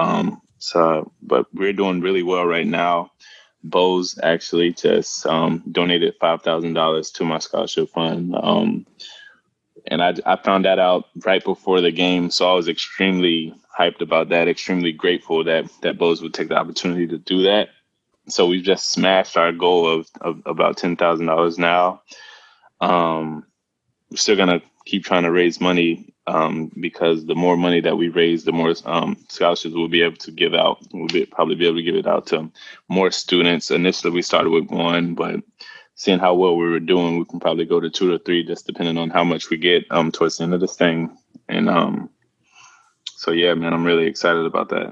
Um, so, but we're doing really well right now. Bose actually just um, donated five thousand dollars to my scholarship fund. Um, and I, I found that out right before the game. So I was extremely hyped about that, extremely grateful that, that Bose would take the opportunity to do that. So we've just smashed our goal of, of about ten thousand dollars now. Um, we're still going to keep trying to raise money um, because the more money that we raise, the more um, scholarships we'll be able to give out. We'll be, probably be able to give it out to more students. Initially, we started with one, but seeing how well we were doing, we can probably go to two to three, just depending on how much we get um, towards the end of this thing. And um, so, yeah, man, I'm really excited about that.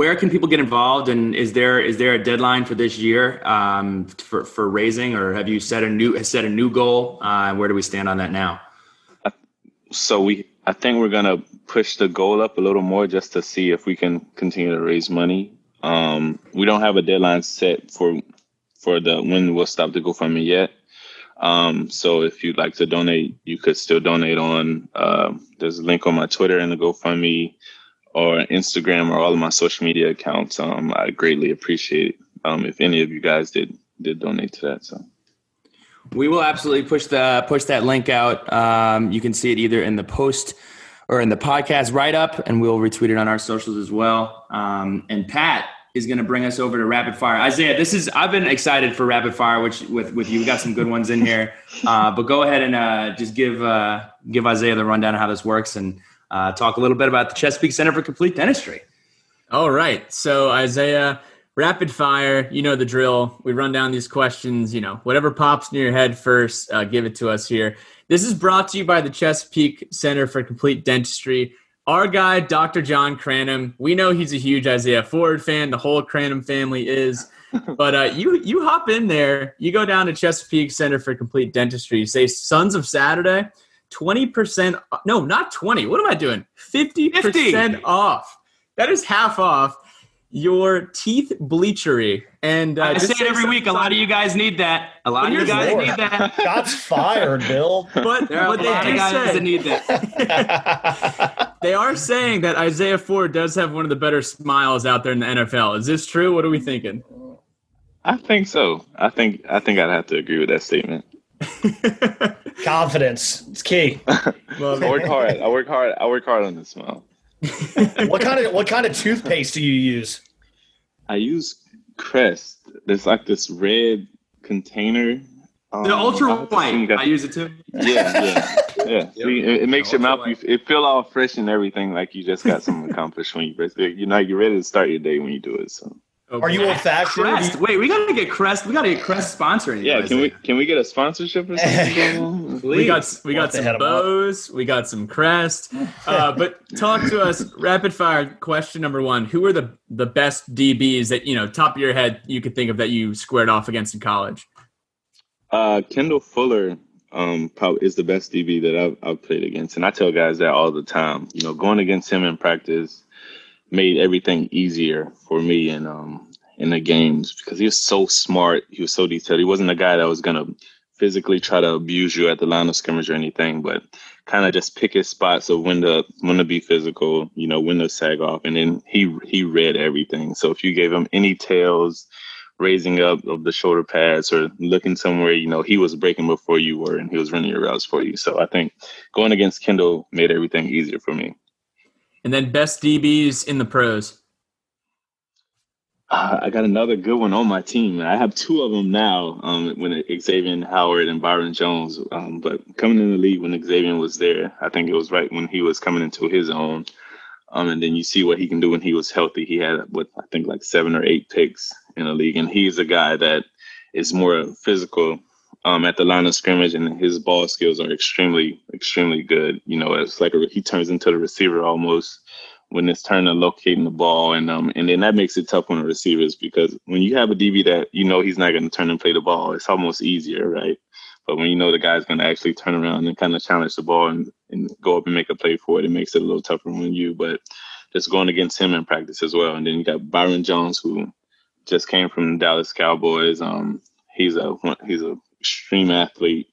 Where can people get involved, and is there is there a deadline for this year um, for for raising, or have you set a new set a new goal? Uh, where do we stand on that now? So we, I think we're gonna push the goal up a little more just to see if we can continue to raise money. Um, we don't have a deadline set for for the when we'll stop the GoFundMe yet. Um, so if you'd like to donate, you could still donate on, uh, there's a link on my Twitter and the GoFundMe or Instagram or all of my social media accounts. Um, I greatly appreciate it. Um, if any of you guys did, did donate to that. So we will absolutely push the, push that link out. Um, you can see it either in the post or in the podcast write up, and we'll retweet it on our socials as well. Um, and Pat is going to bring us over to rapid fire. Isaiah, this is, I've been excited for rapid fire, which with, with you, we got some good ones in here, uh, but go ahead and, uh, just give, uh, give Isaiah the rundown of how this works and, uh, talk a little bit about the Chesapeake Center for Complete Dentistry. All right. So Isaiah, rapid fire, you know the drill. We run down these questions, you know, whatever pops in your head first, uh, give it to us here. This is brought to you by the Chesapeake Center for Complete Dentistry. Our guy, Doctor John Cranham, we know he's a huge Isaiah Ford fan. The whole Cranham family is. But uh, you you hop in there. You go down to Chesapeake Center for Complete Dentistry. You say Sons of Saturday, twenty percent. No, not twenty. What am I doing? fifty percent off. That is half off your teeth bleachery. And uh, I say it every week. A lot of you guys need that. A lot of you guys need that. Shots fired, Bill. But there are but a lot of guys that need that. They are saying that Isaiah Ford does have one of the better smiles out there in the N F L. Is this true? What are we thinking? I think so. I think I think I'd have to agree with that statement. Confidence. It's key. Well, I work hard. I work hard. I work hard on the smile. what kind of what kind of toothpaste do you use? I use Crest. There's like this red container. Um, the ultra white. I use it too. Yeah, yeah, yeah. Yep. See, it, it makes your mouth. You, it feel all fresh and everything. Like you just got something accomplished when you first. You know, you're ready to start your day when you do it. So. Okay. Are you old fashioned? Crest. Wait, we gotta get Crest. We gotta get Crest sponsoring. Yeah, can we can we get a sponsorship or something? we got we got some Bose. We got some Crest. Uh, but talk to us. Rapid fire question number one: who are the the best D Bs that you know, top of your head, you could think of that you squared off against in college? Uh, Kendall Fuller um, probably is the best D B that I've, I've played against, and I tell guys that all the time. You know, going against him in practice made everything easier for me in um in the games because he was so smart. He was so detailed. He wasn't a guy that was gonna physically try to abuse you at the line of scrimmage or anything, but kind of just pick his spots of when to when to be physical, you know, when to sag off, and then he he read everything. So if you gave him any tails, raising up of the shoulder pads or looking somewhere, you know, he was breaking before you were, and he was running your routes for you. So I think going against Kendall made everything easier for me. And then best D Bs in the pros. Uh, I got another good one on my team. I have two of them now, um, when Xavier Howard and Byron Jones. Um, but coming in the league when Xavier was there, I think it was right when he was coming into his own. Um, and then you see what he can do when he was healthy. He had, what I think, like seven or eight picks in the league. And he's a guy that is more physical Um, at the line of scrimmage, and his ball skills are extremely, extremely good. You know, it's like a, he turns into the receiver almost when it's turn to locating the ball, and um, and then that makes it tough on the receivers because when you have a D B that you know he's not going to turn and play the ball, it's almost easier, right? But when you know the guy's going to actually turn around and kind of challenge the ball and, and go up and make a play for it, it makes it a little tougher on you. But just going against him in practice as well, and then you got Byron Jones, who just came from the Dallas Cowboys. Um, he's a he's a extreme athlete,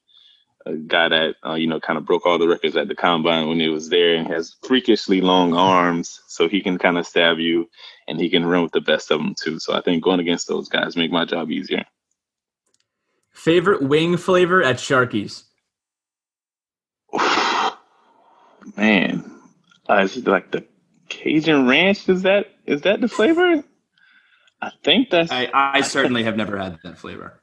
a guy that, uh, you know, kind of broke all the records at the combine when he was there and has freakishly long arms, so he can kind of stab you and he can run with the best of them too. So I think going against those guys make my job easier. Favorite wing flavor at Sharky's? Man, uh, is it like the Cajun ranch? Is that, is that the flavor? I think that's... I, I certainly have never had that flavor.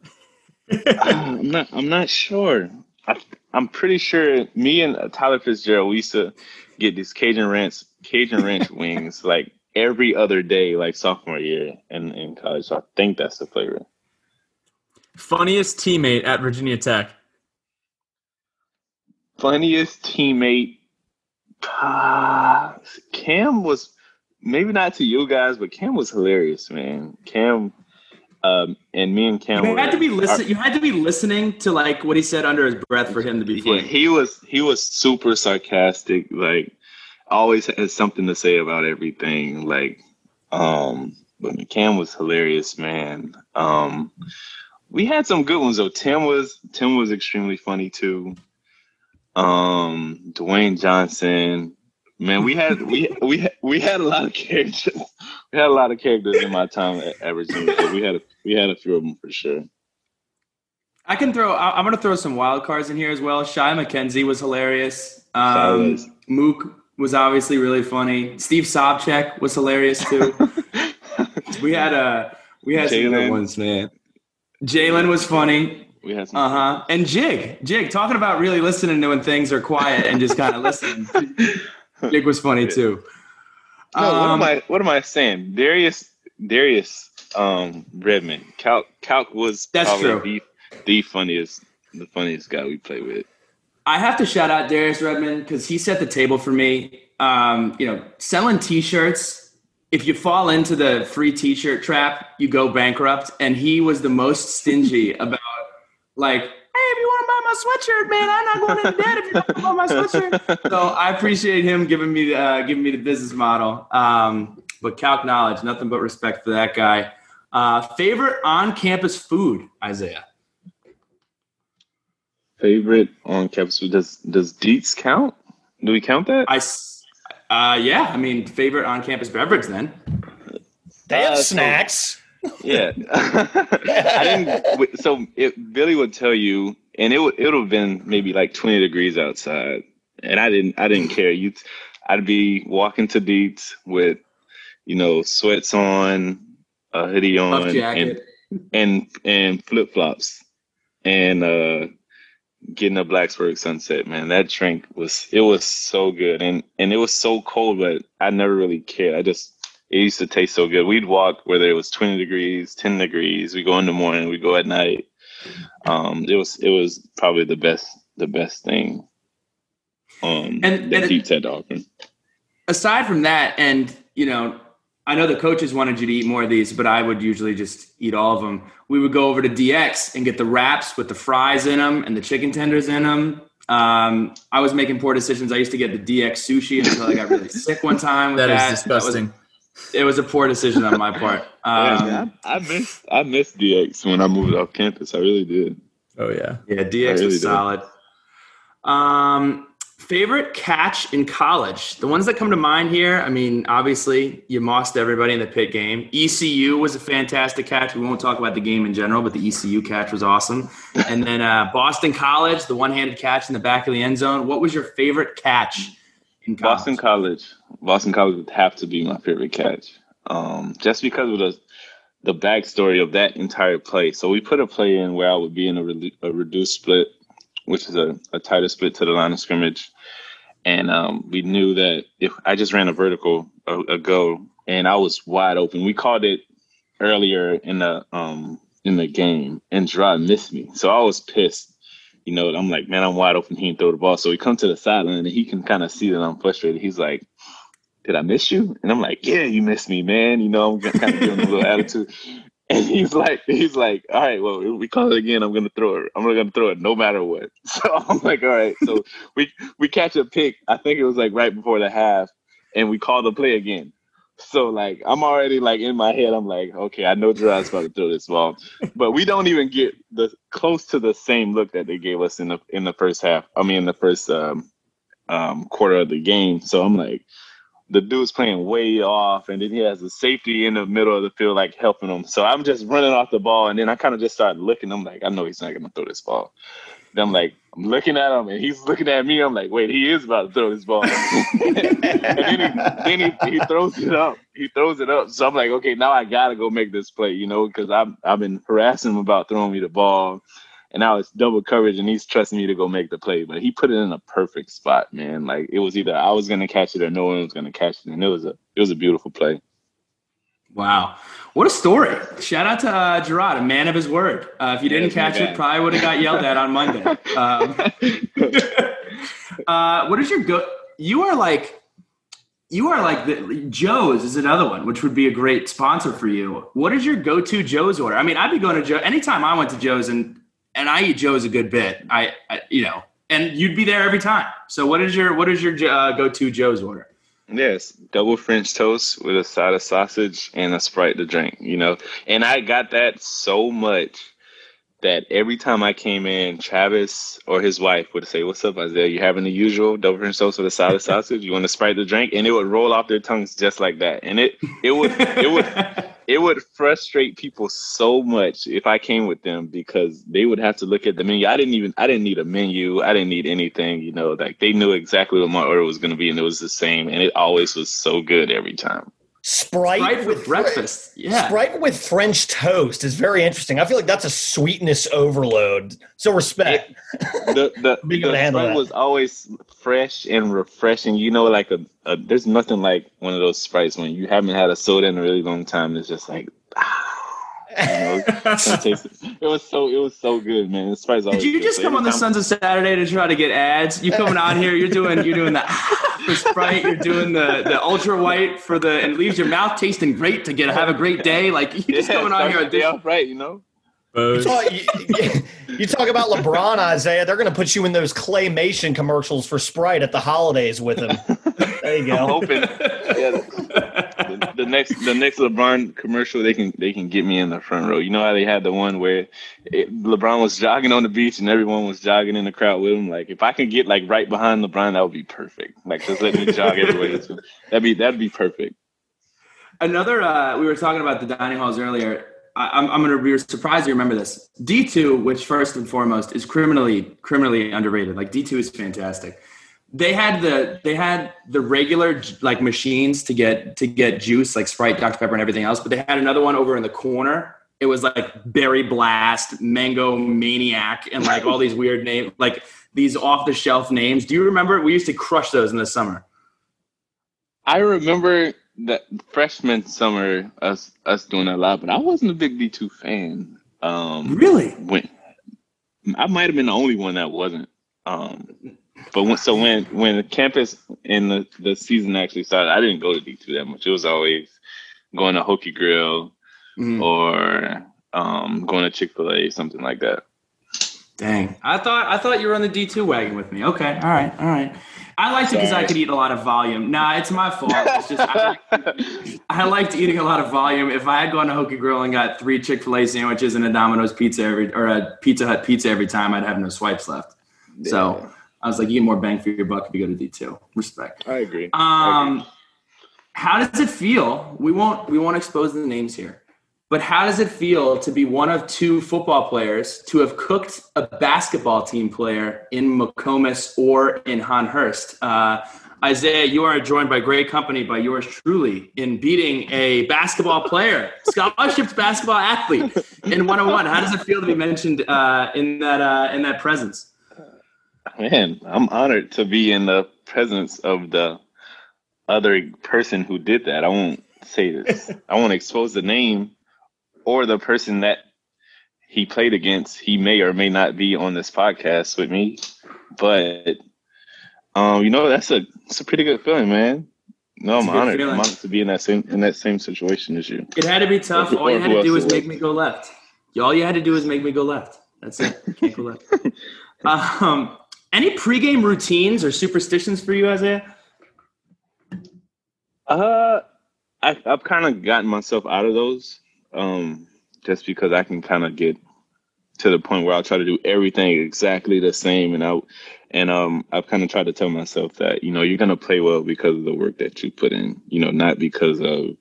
I'm not. I'm not sure. I, I'm pretty sure. Me and uh, Tyler Fitzgerald, we used to get these Cajun ranch, Cajun ranch wings like every other day, like sophomore year in, in college. So I think that's the flavor. Funniest teammate at Virginia Tech. Funniest teammate. Uh, Cam was maybe not to you guys, but Cam was hilarious, man. Cam. Um, and me and Cam. You had to be listening. You had to be listening to like what he said under his breath for him to be funny. Yeah, he was he was super sarcastic. Like always had something to say about everything. Like, um, but Cam was hilarious, man. Um, we had some good ones though. Tim was Tim was extremely funny too. Um, Dwayne Johnson, man, we had we we had, we had a lot of characters. We had a lot of characters in my time at Everton. So we had a, we had a few of them for sure. I can throw. I'm gonna throw some wild cards in here as well. Shai McKenzie was hilarious. Um, Mook was obviously really funny. Steve Sobchak was hilarious too. we had a we had Jaylen. some good ones, man. Jaylen was funny. We had some. Uh huh. And Jig, Jig, talking about really listening to when things are quiet and just kind of listening. Jig was funny too. No, um, what am I? What am I saying? Darius, Darius, um, Redmond, Calc, Calc was that's probably true. The, The funniest, the funniest guy we play with. I have to shout out Darius Redmond because he set the table for me. Um, you know, selling T-shirts. If you fall into the free T-shirt trap, you go bankrupt. And he was the most stingy about, like, hey, if you want to buy my sweatshirt, man, I'm not going to debt if you want to buy my sweatshirt. So I appreciate him giving me the uh, giving me the business model. Um, but Calc knowledge, nothing but respect for that guy. Uh, favorite on-campus food, Isaiah. Favorite on campus food. Does does Deets count? Do we count that? I, uh, yeah. I mean, favorite on campus beverage. Then they have uh, snacks. So, yeah, I didn't. So it, Billy would tell you, and it would it'll have been maybe like twenty degrees outside, and I didn't I didn't care. You, I'd be walking to Deets with, you know, sweats on, a hoodie on, and and and flip flops, and uh. Getting a Blacksburg sunset, man. That drink was it was so good, and and it was so cold, but I never really cared. I just it used to taste so good. We'd walk whether it was twenty degrees, ten degrees. We go in the morning, we go at night. Um, it was it was probably the best the best thing. Um, and, that Deets had to offer. Aside from that, and you know, I know the coaches wanted you to eat more of these, but I would usually just eat all of them. We would go over to D X and get the wraps with the fries in them and the chicken tenders in them. Um, I was making poor decisions. I used to get the D X sushi until I got really sick one time. With that, that is disgusting. That was, it was a poor decision on my part. Um, yeah, I, I miss I miss D X when I moved off campus. I really did. Oh, yeah. Yeah, D X really was solid. Did. Um. Favorite catch in college? The ones that come to mind here, I mean, obviously, you mossed everybody in the Pitt game. E C U was a fantastic catch. We won't talk about the game in general, but the E C U catch was awesome. And then uh, Boston College, the one-handed catch in the back of the end zone. What was your favorite catch in college? Boston College. Boston College would have to be my favorite catch. Um, just because of the, the backstory of that entire play. So we put a play in where I would be in a, re- a reduced split, which is a, a tighter split to the line of scrimmage. And um, we knew that if I just ran a vertical ago and I was wide open. We called it earlier in the um, in the game and Gerard missed me. So I was pissed. You know, I'm like, man, I'm wide open. He didn't throw the ball. So we come to the sideline and he can kind of see that I'm frustrated. He's like, did I miss you? And I'm like, yeah, you missed me, man. You know, I'm kind of giving him a little attitude. And he's like, he's like, all right, well, if we call it again, I'm gonna throw it. I'm gonna throw it no matter what. So I'm like, all right. So we we catch a pick. I think it was like right before the half, and we call the play again. So like, I'm already like in my head. I'm like, okay, I know Gerard's about to throw this ball, but we don't even get the close to the same look that they gave us in the in the first half. I mean, in the first um, um, quarter of the game. So I'm like. The dude's playing way off, and then he has a safety in the middle of the field, like, helping him. So I'm just running off the ball, and then I kind of just started looking. I'm like, I know he's not going to throw this ball. Then I'm like, I'm looking at him, and he's looking at me. I'm like, wait, he is about to throw this ball. and then, he, then he, he throws it up. He throws it up. So I'm like, okay, now I got to go make this play, you know, because I've, I've been harassing him about throwing me the ball, and now it's double coverage, and he's trusting me to go make the play. But he put it in a perfect spot, man. Like, it was either I was going to catch it or no one was going to catch it. And it was a it was a beautiful play. Wow. What a story. Shout out to uh, Gerard, a man of his word. Uh, if you didn't catch it, probably would have got yelled at on Monday. Um, uh, what is your go? You are like you are like the, Joe's is another one, which would be a great sponsor for you. What is your go-to Joe's order? I mean, I'd be going to Joe anytime I went to Joe's and. And I eat Joe's a good bit, I, I you know, and you'd be there every time. So what is your what is your uh, go-to Joe's order? Yes, double French toast with a side of sausage and a Sprite to drink, you know. And I got that so much that every time I came in, Travis or his wife would say, "What's up, Isaiah? You having the usual double French toast with a solid sausage? You want to Sprite the drink?" And it would roll off their tongues just like that. And it it would it would it would frustrate people so much if I came with them, because they would have to look at the menu. I didn't even I didn't need a menu. I didn't need anything. You know, like they knew exactly what my order was going to be, and it was the same. And it always was so good every time. Sprite, Sprite with, with breakfast. Yeah. Sprite with French toast is very interesting. I feel like that's a sweetness overload. So respect. It, the the, the Sprite that. was always fresh and refreshing. You know, like a, a there's nothing like one of those Sprites when you haven't had a soda in a really long time. It's just like, ah, you know, it, it was so it was so good, man. The Sprite's always. Did you just good. come on the Sons of Saturday to try to get ads? You coming on here? You're doing you're doing the. For Sprite, you're doing the, the ultra white for the, and leaves your mouth tasting great to get have a great day. Like, you just yeah, coming on here. Day off right, you know? You talk, you, you talk about LeBron, Isaiah. They're going to put you in those claymation commercials for Sprite at the holidays with him. There you go. I'm hoping. Yeah, the, the next, the next LeBron commercial, they can they can get me in the front row. You know how they had the one where it, LeBron was jogging on the beach and everyone was jogging in the crowd with him. Like, if I can get like right behind LeBron, that would be perfect. Like, just let me jog everywhere. That'd be that'd be perfect. Another, uh, we were talking about the dining halls earlier. I'm, I'm going to be surprised you remember this. D two, which first and foremost is criminally, criminally underrated. Like D two is fantastic. They had the, they had the regular like machines to get, to get juice, like Sprite, Doctor Pepper and everything else. But they had another one over in the corner. It was like Berry Blast, Mango Maniac, and like all these weird names, like these off the shelf names. Do you remember? We used to crush those in the summer. I remember that freshman summer, us us doing that a lot, but I wasn't a big D two fan. Um, really? When I might have been the only one that wasn't. Um, but when, so when when the campus and the, the season actually started, I didn't go to D two that much. It was always going to Hokie Grill mm. or um, going to Chick-fil-A, something like that. Dang, I thought I thought you were on the D two wagon with me. Okay, all right, all right. I liked it because I could eat a lot of volume. Nah, it's my fault. It's just I, I liked eating a lot of volume. If I had gone to Hokie Grill and got three Chick-fil-A sandwiches and a Domino's pizza every or a Pizza Hut pizza every time, I'd have no swipes left. Yeah. So I was like, you get more bang for your buck if you go to D two. Respect. I agree. Um, I agree. How does it feel? We won't we won't expose the names here. But how does it feel to be one of two football players to have cooked a basketball team player in McComas or in Honhurst? Uh, Isaiah, you are joined by great company by yours truly in beating a basketball player, scholarship basketball athlete in one oh one. How does it feel to be mentioned uh, in that uh, in that presence? Man, I'm honored to be in the presence of the other person who did that. I won't say this. I won't expose the name. Or the person that he played against, he may or may not be on this podcast with me. But, um, you know, that's a it's a pretty good feeling, man. No, I'm honored. I'm honored to be in that same in that same situation as you. It had to be tough. All you had to do was make me go left. All you had to do was make me go left. That's it. You can't go left. Um, any pregame routines or superstitions for you, Isaiah? Uh, I, I've kind of gotten myself out of those. Um, just because I can kind of get to the point where I'll try to do everything exactly the same. And, I, and um, I've kind of tried to tell myself that, you know, you're going to play well because of the work that you put in, you know, not because of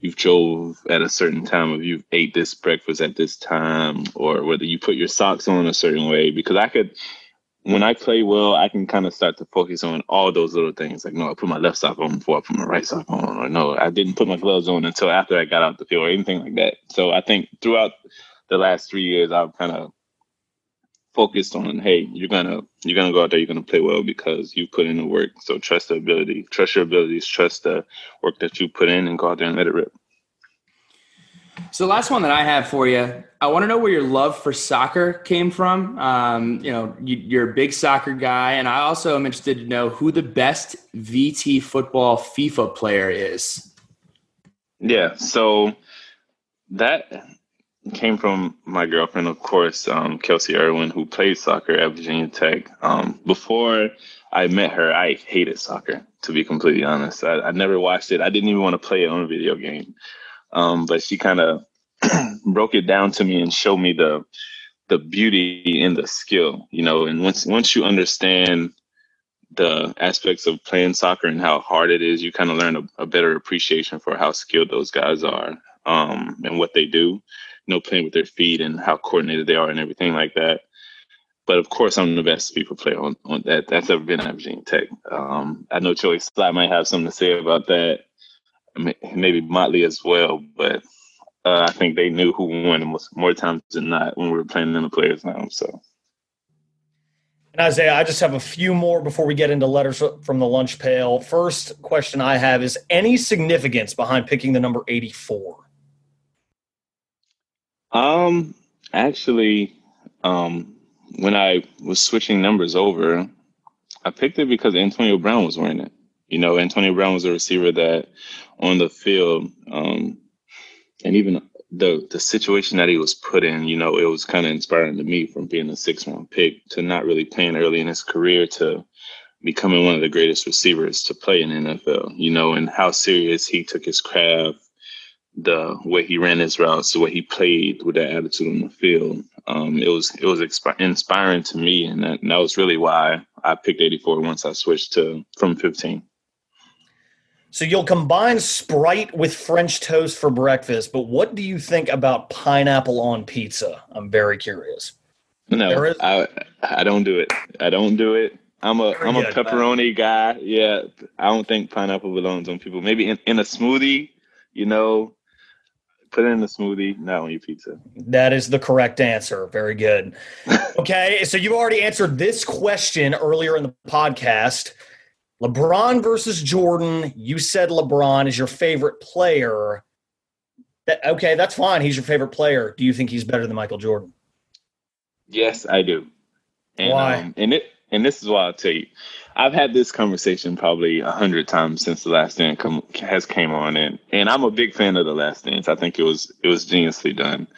you've drove at a certain time or you've ate this breakfast at this time or whether you put your socks on a certain way. Because I could, when I play well, I can kind of start to focus on all those little things. Like, no, I put my left sock on before I put my right sock on. Or no, I didn't put my gloves on until after I got out the field or anything like that. So I think throughout the last three years, I've kind of focused on, hey, you're going to you're gonna go out there, you're going to play well because you put in the work. So trust the ability, trust your abilities, trust the work that you put in and go out there and let it rip. So the last one that I have for you, I want to know where your love for soccer came from. Um, you know, you, you're a big soccer guy, and I also am interested to know who the best V T football FIFA player is. Yeah, so that came from my girlfriend, of course, um, Kelsey Irwin, who played soccer at Virginia Tech. Um, before I met her, I hated soccer, to be completely honest. I, I never watched it. I didn't even want to play it on a video game. Um, but she kind of broke it down to me and showed me the the beauty and the skill, you know, and once once you understand the aspects of playing soccer and how hard it is, you kind of learn a, a better appreciation for how skilled those guys are um, and what they do, you know, playing with their feet and how coordinated they are and everything like that. But of course, I'm the best people player on, on that that's ever been at Virginia Tech. Um, I know Joey Slott might have something to say about that, maybe Motley as well, but uh, I think they knew who won most, more times than not when we were playing in the Players' Lounge. So. And Isaiah, I just have a few more before we get into letters from the lunch pail. First question I have is, any significance behind picking the number eighty-four? Um, actually, um, when I was switching numbers over, I picked it because Antonio Brown was wearing it. You know, Antonio Brown was a receiver that on the field, um, and even the the situation that he was put in, you know, it was kind of inspiring to me, from being a six-round pick to not really playing early in his career to becoming one of the greatest receivers to play in the N F L, you know, and how serious he took his craft, the way he ran his routes, the way he played with that attitude on the field. Um, it was it was expi- inspiring to me, and that, and that was really why I picked eighty-four once I switched to from fifteen. So you'll combine Sprite with French toast for breakfast, but what do you think about pineapple on pizza? I'm very curious. No, is- I I don't do it. I don't do it. I'm a very I'm good, a pepperoni man. guy. Yeah, I don't think pineapple belongs on people. Maybe in, in a smoothie, you know, put it in a smoothie, not on your pizza. That is the correct answer. Very good. Okay, so you've already answered this question earlier in the podcast. LeBron versus Jordan. You said LeBron is your favorite player. That, okay, that's fine. He's your favorite player. Do you think he's better than Michael Jordan? Yes, I do. And, why? Um, and it and this is why I'll tell you. I've had this conversation probably a hundred times since The Last Dance come, has came on, and and I'm a big fan of The Last Dance. I think it was it was geniusly done.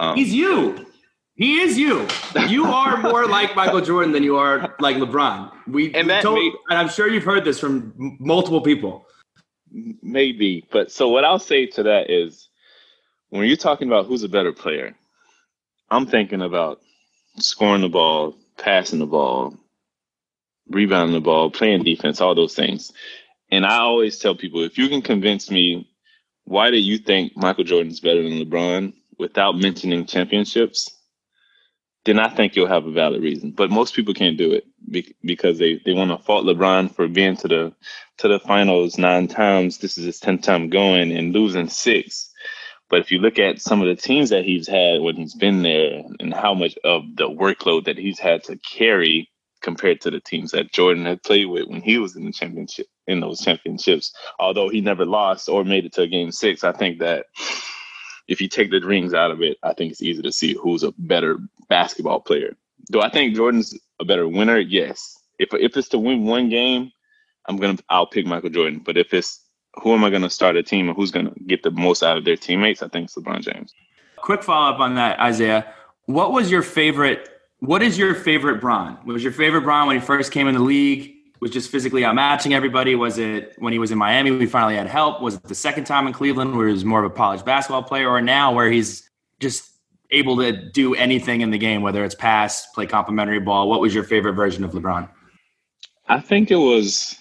Um, he's you. He is you. You are more like Michael Jordan than you are like LeBron. We and, that told, may, and I'm sure you've heard this from m- multiple people. Maybe. But so what I'll say to that is, when you're talking about who's a better player, I'm thinking about scoring the ball, passing the ball, rebounding the ball, playing defense, all those things. And I always tell people, if you can convince me, why do you think Michael Jordan's better than LeBron without mentioning championships, then I think you'll have a valid reason. But most people can't do it be- because they, they want to fault LeBron for being to the to the finals nine times. This is his tenth time going and losing six. But if you look at some of the teams that he's had when he's been there and how much of the workload that he's had to carry compared to the teams that Jordan had played with when he was in the championship, in those championships, although he never lost or made it to game six, I think that if you take the rings out of it, I think it's easy to see who's a better basketball player. Do I think Jordan's a better winner? Yes. If if it's to win one game, I'm gonna I'll pick Michael Jordan. But if it's who am I gonna start a team and who's gonna get the most out of their teammates, I think it's LeBron James. Quick follow up on that, Isaiah. What was your favorite? What is your favorite Bron? Was your favorite Bron when he first came in the league? Was just physically outmatching everybody? Was it when he was in Miami, we finally had help? Was it the second time in Cleveland where he was more of a polished basketball player, or now where he's just able to do anything in the game, whether it's pass, play complimentary ball? What was your favorite version of LeBron? I think it was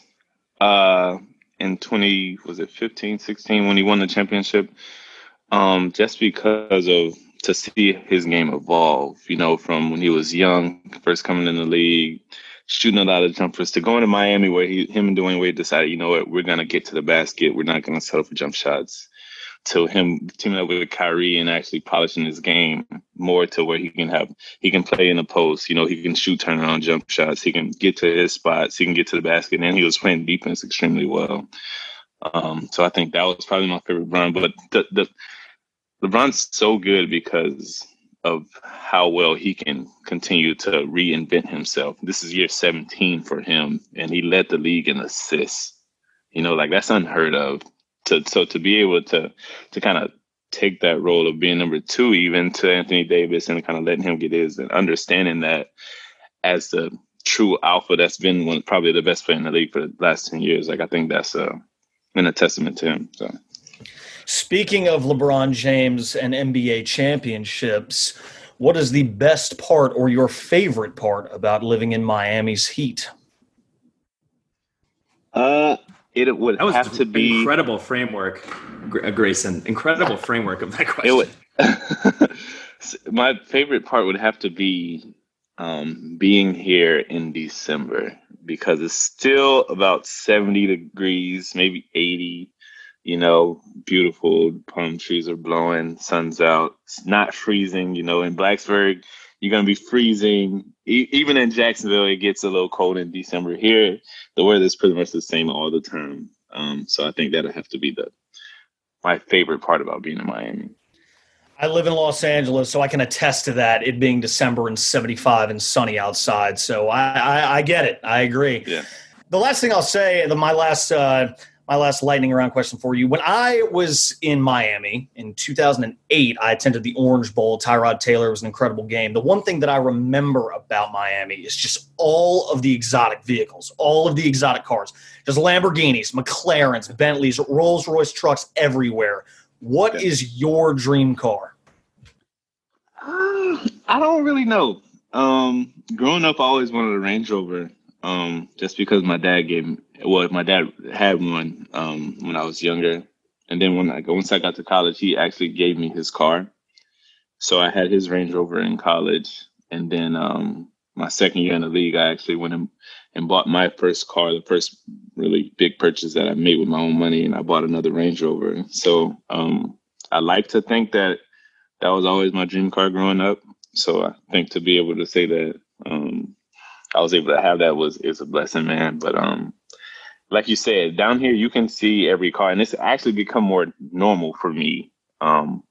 uh, in twenty, was it fifteen, sixteen, when he won the championship, um, just because of to see his game evolve, you know, from when he was young, first coming in the league, shooting a lot of jumpers, to going to Miami where he, him and Dwayne Wade decided, you know what, we're going to get to the basket. We're not going to settle for jump shots. To him teaming up with Kyrie and actually polishing his game more to where he can have, he can play in the post. You know, he can shoot turnaround jump shots. He can get to his spots. He can get to the basket. And he was playing defense extremely well. Um, so I think that was probably my favorite LeBron. But the, the LeBron's so good because of how well he can continue to reinvent himself. This is year seventeen for him, and he led the league in assists. You know, like, that's unheard of. To, so to be able to to kind of take that role of being number two even to Anthony Davis and kind of letting him get his, and understanding that as the true alpha that's been one, probably the best player in the league for the last ten years, like, I think that's uh, been a testament to him. So. Speaking of LeBron James and N B A championships, What is the best part or your favorite part about living in Miami's heat? Uh, it would that was have to be incredible framework, Grayson. Incredible framework of that question. It would, my favorite part would have to be um, being here in December, because it's still about seventy degrees, maybe eighty. You know, beautiful palm trees are blowing, sun's out. It's not freezing. You know, in Blacksburg, you're going to be freezing. E- even in Jacksonville, it gets a little cold in December. Here, the weather is pretty much the same all the time. Um, so I think that'll have to be the my favorite part about being in Miami. I live in Los Angeles, so I can attest to that, it being December and seventy-five and sunny outside. So I, I, I get it. I agree. Yeah. The last thing I'll say, the, my last uh, – My last lightning round question for you. When I was in Miami in two thousand eight, I attended the Orange Bowl. Tyrod Taylor was an incredible game. The one thing that I remember about Miami is just all of the exotic vehicles, all of the exotic cars, just Lamborghinis, McLarens, Bentleys, Rolls-Royce trucks everywhere. What okay. is your dream car? Uh, I don't really know. Um, growing up, I always wanted a Range Rover. Um, just because my dad gave me, well, my dad had one, um, when I was younger. And then when I, once I got to college, he actually gave me his car. So I had his Range Rover in college. And then, um, my second year in the league, I actually went and, and bought my first car, the first really big purchase that I made with my own money. And I bought another Range Rover. So, um, I like to think that that was always my dream car growing up. So I think to be able to say that, um, I was able to have that was is a blessing, man. But um, like you said, down here you can see every car, and it's actually become more normal for me. Um,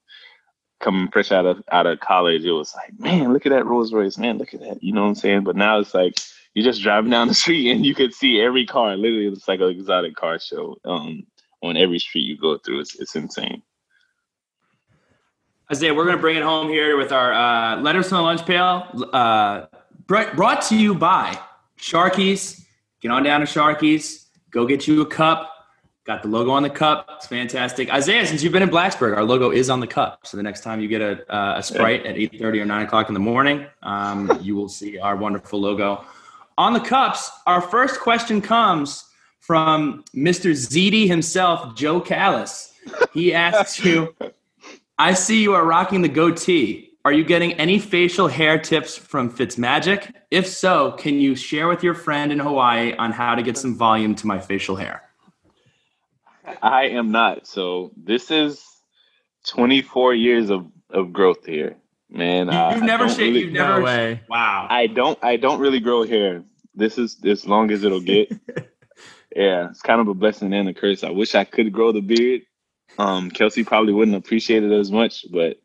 coming fresh out of out of college, it was like, man, look at that Rolls Royce, man, look at that. You know what I'm saying? But now it's like you're just driving down the street and you can see every car. Literally, it's like an exotic car show um, on every street you go through. It's it's insane. Isaiah, we're gonna bring it home here with our uh, letters from the lunch pail. Uh, Brought to you by Sharky's. Get on down to Sharky's. Go get you a cup. Got the logo on the cup. It's fantastic. Isaiah, since you've been in Blacksburg, our logo is on the cup. So the next time you get a, uh, a Sprite at eight thirty or nine o'clock in the morning, um, you will see our wonderful logo on the cups. Our first question comes from Mister Z D himself, Joe Callis. He asks you, I see you are rocking the goatee. Are you getting any facial hair tips from FitzMagic? If so, can you share with your friend in Hawaii on how to get some volume to my facial hair? I am not. So this is twenty-four years of, of growth here, man. You, you've I, never I shaved. Really, you never. No way. Wow. I don't. I don't really grow hair. This is as long as it'll get. Yeah, it's kind of a blessing and a curse. I wish I could grow the beard. Um, Kelsey probably wouldn't appreciate it as much, but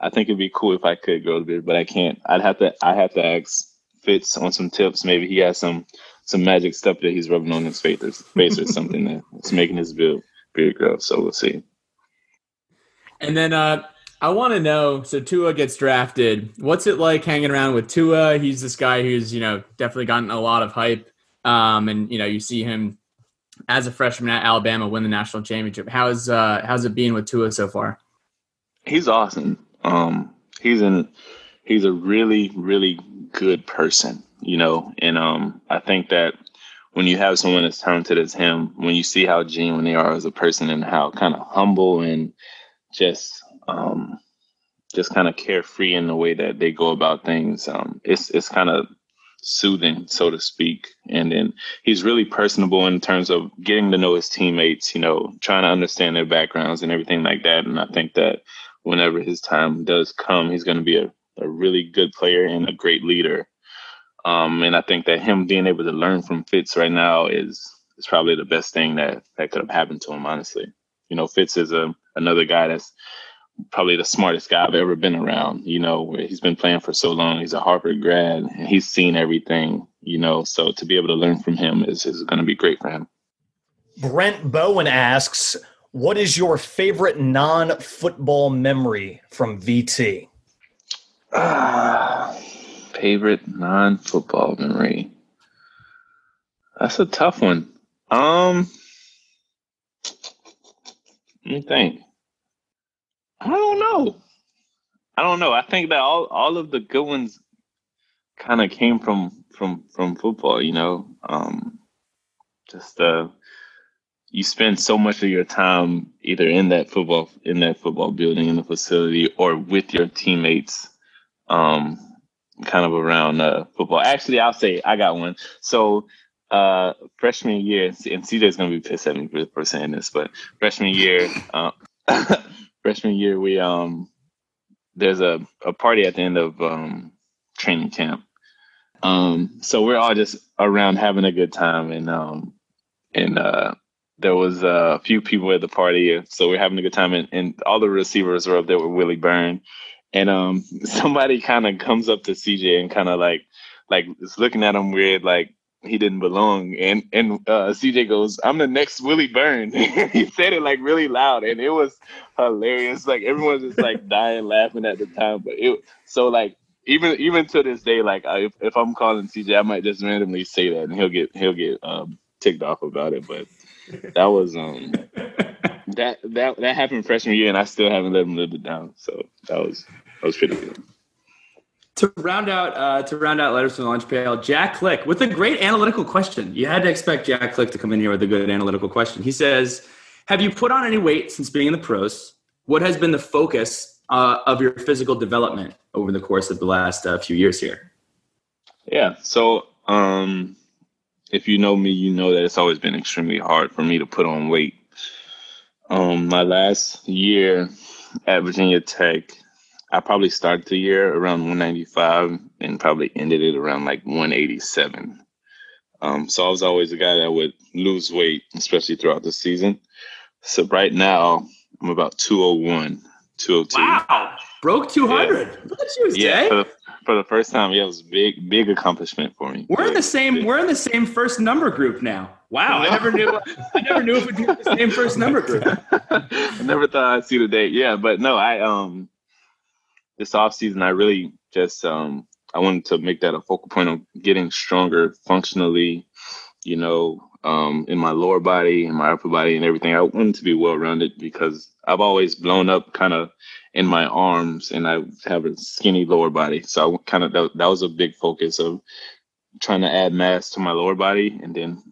I think it'd be cool if I could grow the beard, but I can't. I'd have to. I have to ask Fitz on some tips. Maybe he has some some magic stuff that he's rubbing on his face or, face or something that's making his beard beard grow. So we'll see. And then uh, I want to know. So Tua gets drafted. What's it like hanging around with Tua? He's this guy who's you know definitely gotten a lot of hype, um, and you know you see him as a freshman at Alabama win the national championship. How's uh, how's it been with Tua so far? He's awesome. Um, he's an, he's a really, really good person, you know? And, um, I think that when you have someone as talented as him, when you see how genuine they are as a person and how kind of humble and just, um, just kind of carefree in the way that they go about things, um, it's, it's kind of soothing, so to speak. And then he's really personable in terms of getting to know his teammates, you know, trying to understand their backgrounds and everything like that. And I think that, whenever his time does come, he's going to be a, a really good player and a great leader. Um, and I think that him being able to learn from Fitz right now is is probably the best thing that, that could have happened to him, honestly. You know, Fitz is a another guy that's probably the smartest guy I've ever been around. You know, he's been playing for so long. He's a Harvard grad, and he's seen everything, you know. So to be able to learn from him is, is going to be great for him. Brent Bowen asks, what is your favorite non-football memory from V T? Ah, favorite non-football memory. That's a tough one. Um, let me think. I don't know. I don't know. I think that all, all of the good ones kind of came from, from, from football, you know, um, just, uh, you spend so much of your time either in that football, in that football building, in the facility, or with your teammates, um, kind of around uh, football. Actually, I'll say I got one. So uh, freshman year, and C J's going to be pissed at me for, for saying this, but freshman year, uh, freshman year, we um, there's a, a party at the end of um, training camp. Um, so we're all just around having a good time, and um, and uh, there was a few people at the party, so we're having a good time, and, and all the receivers were up there with Willie Byrne. And um, somebody kind of comes up to C J and kind of like, like is looking at him weird, like he didn't belong. And and uh, C J goes, "I'm the next Willie Byrne." He said it like really loud, and it was hilarious. Like everyone was just like dying laughing at the time. But it so like even even to this day, like if if I'm calling C J, I might just randomly say that, and he'll get he'll get um, ticked off about it. But that was um. That that that happened freshman year, and I still haven't let him live it down. So that was that was pretty good. To round out uh, to round out letters from the lunch pail, Jack Click with a great analytical question. You had to expect Jack Click to come in here with a good analytical question. He says, "Have you put on any weight since being in the pros? What has been the focus uh, of your physical development over the course of the last uh, few years here?" Yeah. So um, if you know me, you know that it's always been extremely hard for me to put on weight. Um, my last year at Virginia Tech, I probably started the year around one ninety-five and probably ended it around like one eighty-seven. Um, so I was always a guy that would lose weight, especially throughout the season. So right now, I'm about two oh one, two oh two. Wow, broke two hundred. Yeah, look at you, yeah, for, the, for the first time, yeah, it was a big, big accomplishment for me. We're yeah, in the same. Big. We're in the same first number group now. Wow, I never knew I never knew if we'd be the same first number group. I never thought I'd see the day. Yeah, but no, I um this off season I really just um I wanted to make that a focal point of getting stronger functionally, you know, um in my lower body, in my upper body and everything. I wanted to be well rounded because I've always blown up kind of in my arms and I have a skinny lower body. So I kind of that, that was a big focus of trying to add mass to my lower body and then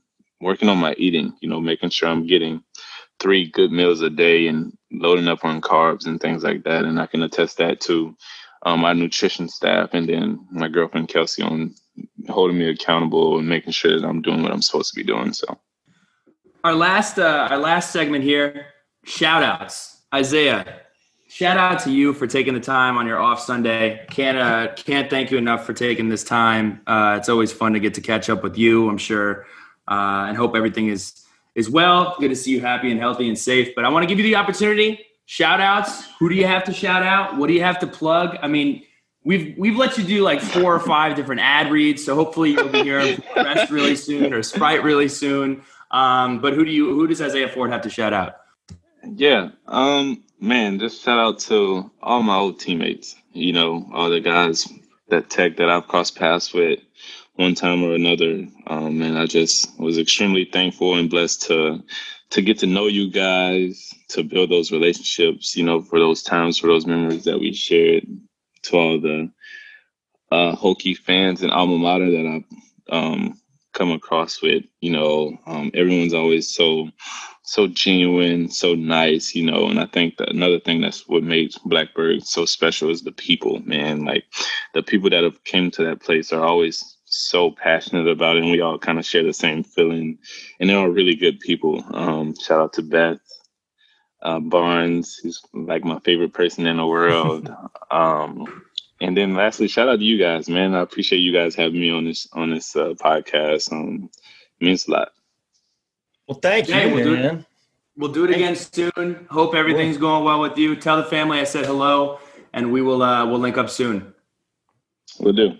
working on my eating, you know, making sure I'm getting three good meals a day and loading up on carbs and things like that. And I can attest that to um, my nutrition staff and then my girlfriend, Kelsey, on holding me accountable and making sure that I'm doing what I'm supposed to be doing. So our last, uh, our last segment here, shout outs. Isaiah, shout out to you for taking the time on your off Sunday. Can't, uh, can't thank you enough for taking this time. Uh, it's always fun to get to catch up with you, I'm sure. Uh, and hope everything is, is well. Good to see you happy and healthy and safe. But I want to give you the opportunity. Shout outs. Who do you have to shout out? What do you have to plug? I mean, we've we've let you do like four or five different ad reads. So hopefully you'll be hearing Rest really soon or Sprite really soon. Um, but who do you who does Isaiah Ford have to shout out? Yeah, um, man, just shout out to all my old teammates. You know, all the guys that Tech that I've crossed paths with one time or another. Um, and I just was extremely thankful and blessed to to get to know you guys, to build those relationships, you know, for those times, for those memories that we shared, to all the uh, Hokie fans and alma mater that I've um, come across with, you know, um, everyone's always so, so genuine, so nice, you know, and I think that another thing that's what makes Blacksburg so special is the people, man. Like the people that have came to that place are always so passionate about it, and we all kind of share the same feeling, and they're all really good people. Um, shout out to Beth uh, Barnes, who's like my favorite person in the world. Um, and then lastly, shout out to you guys, man. I appreciate you guys having me on this on this uh, podcast. Um, it means a lot. Well, thank you, hey, we'll do man. It, we'll do it again soon. Hope everything's going well with you. Tell the family I said hello, and we will uh, we'll link up soon. We'll do.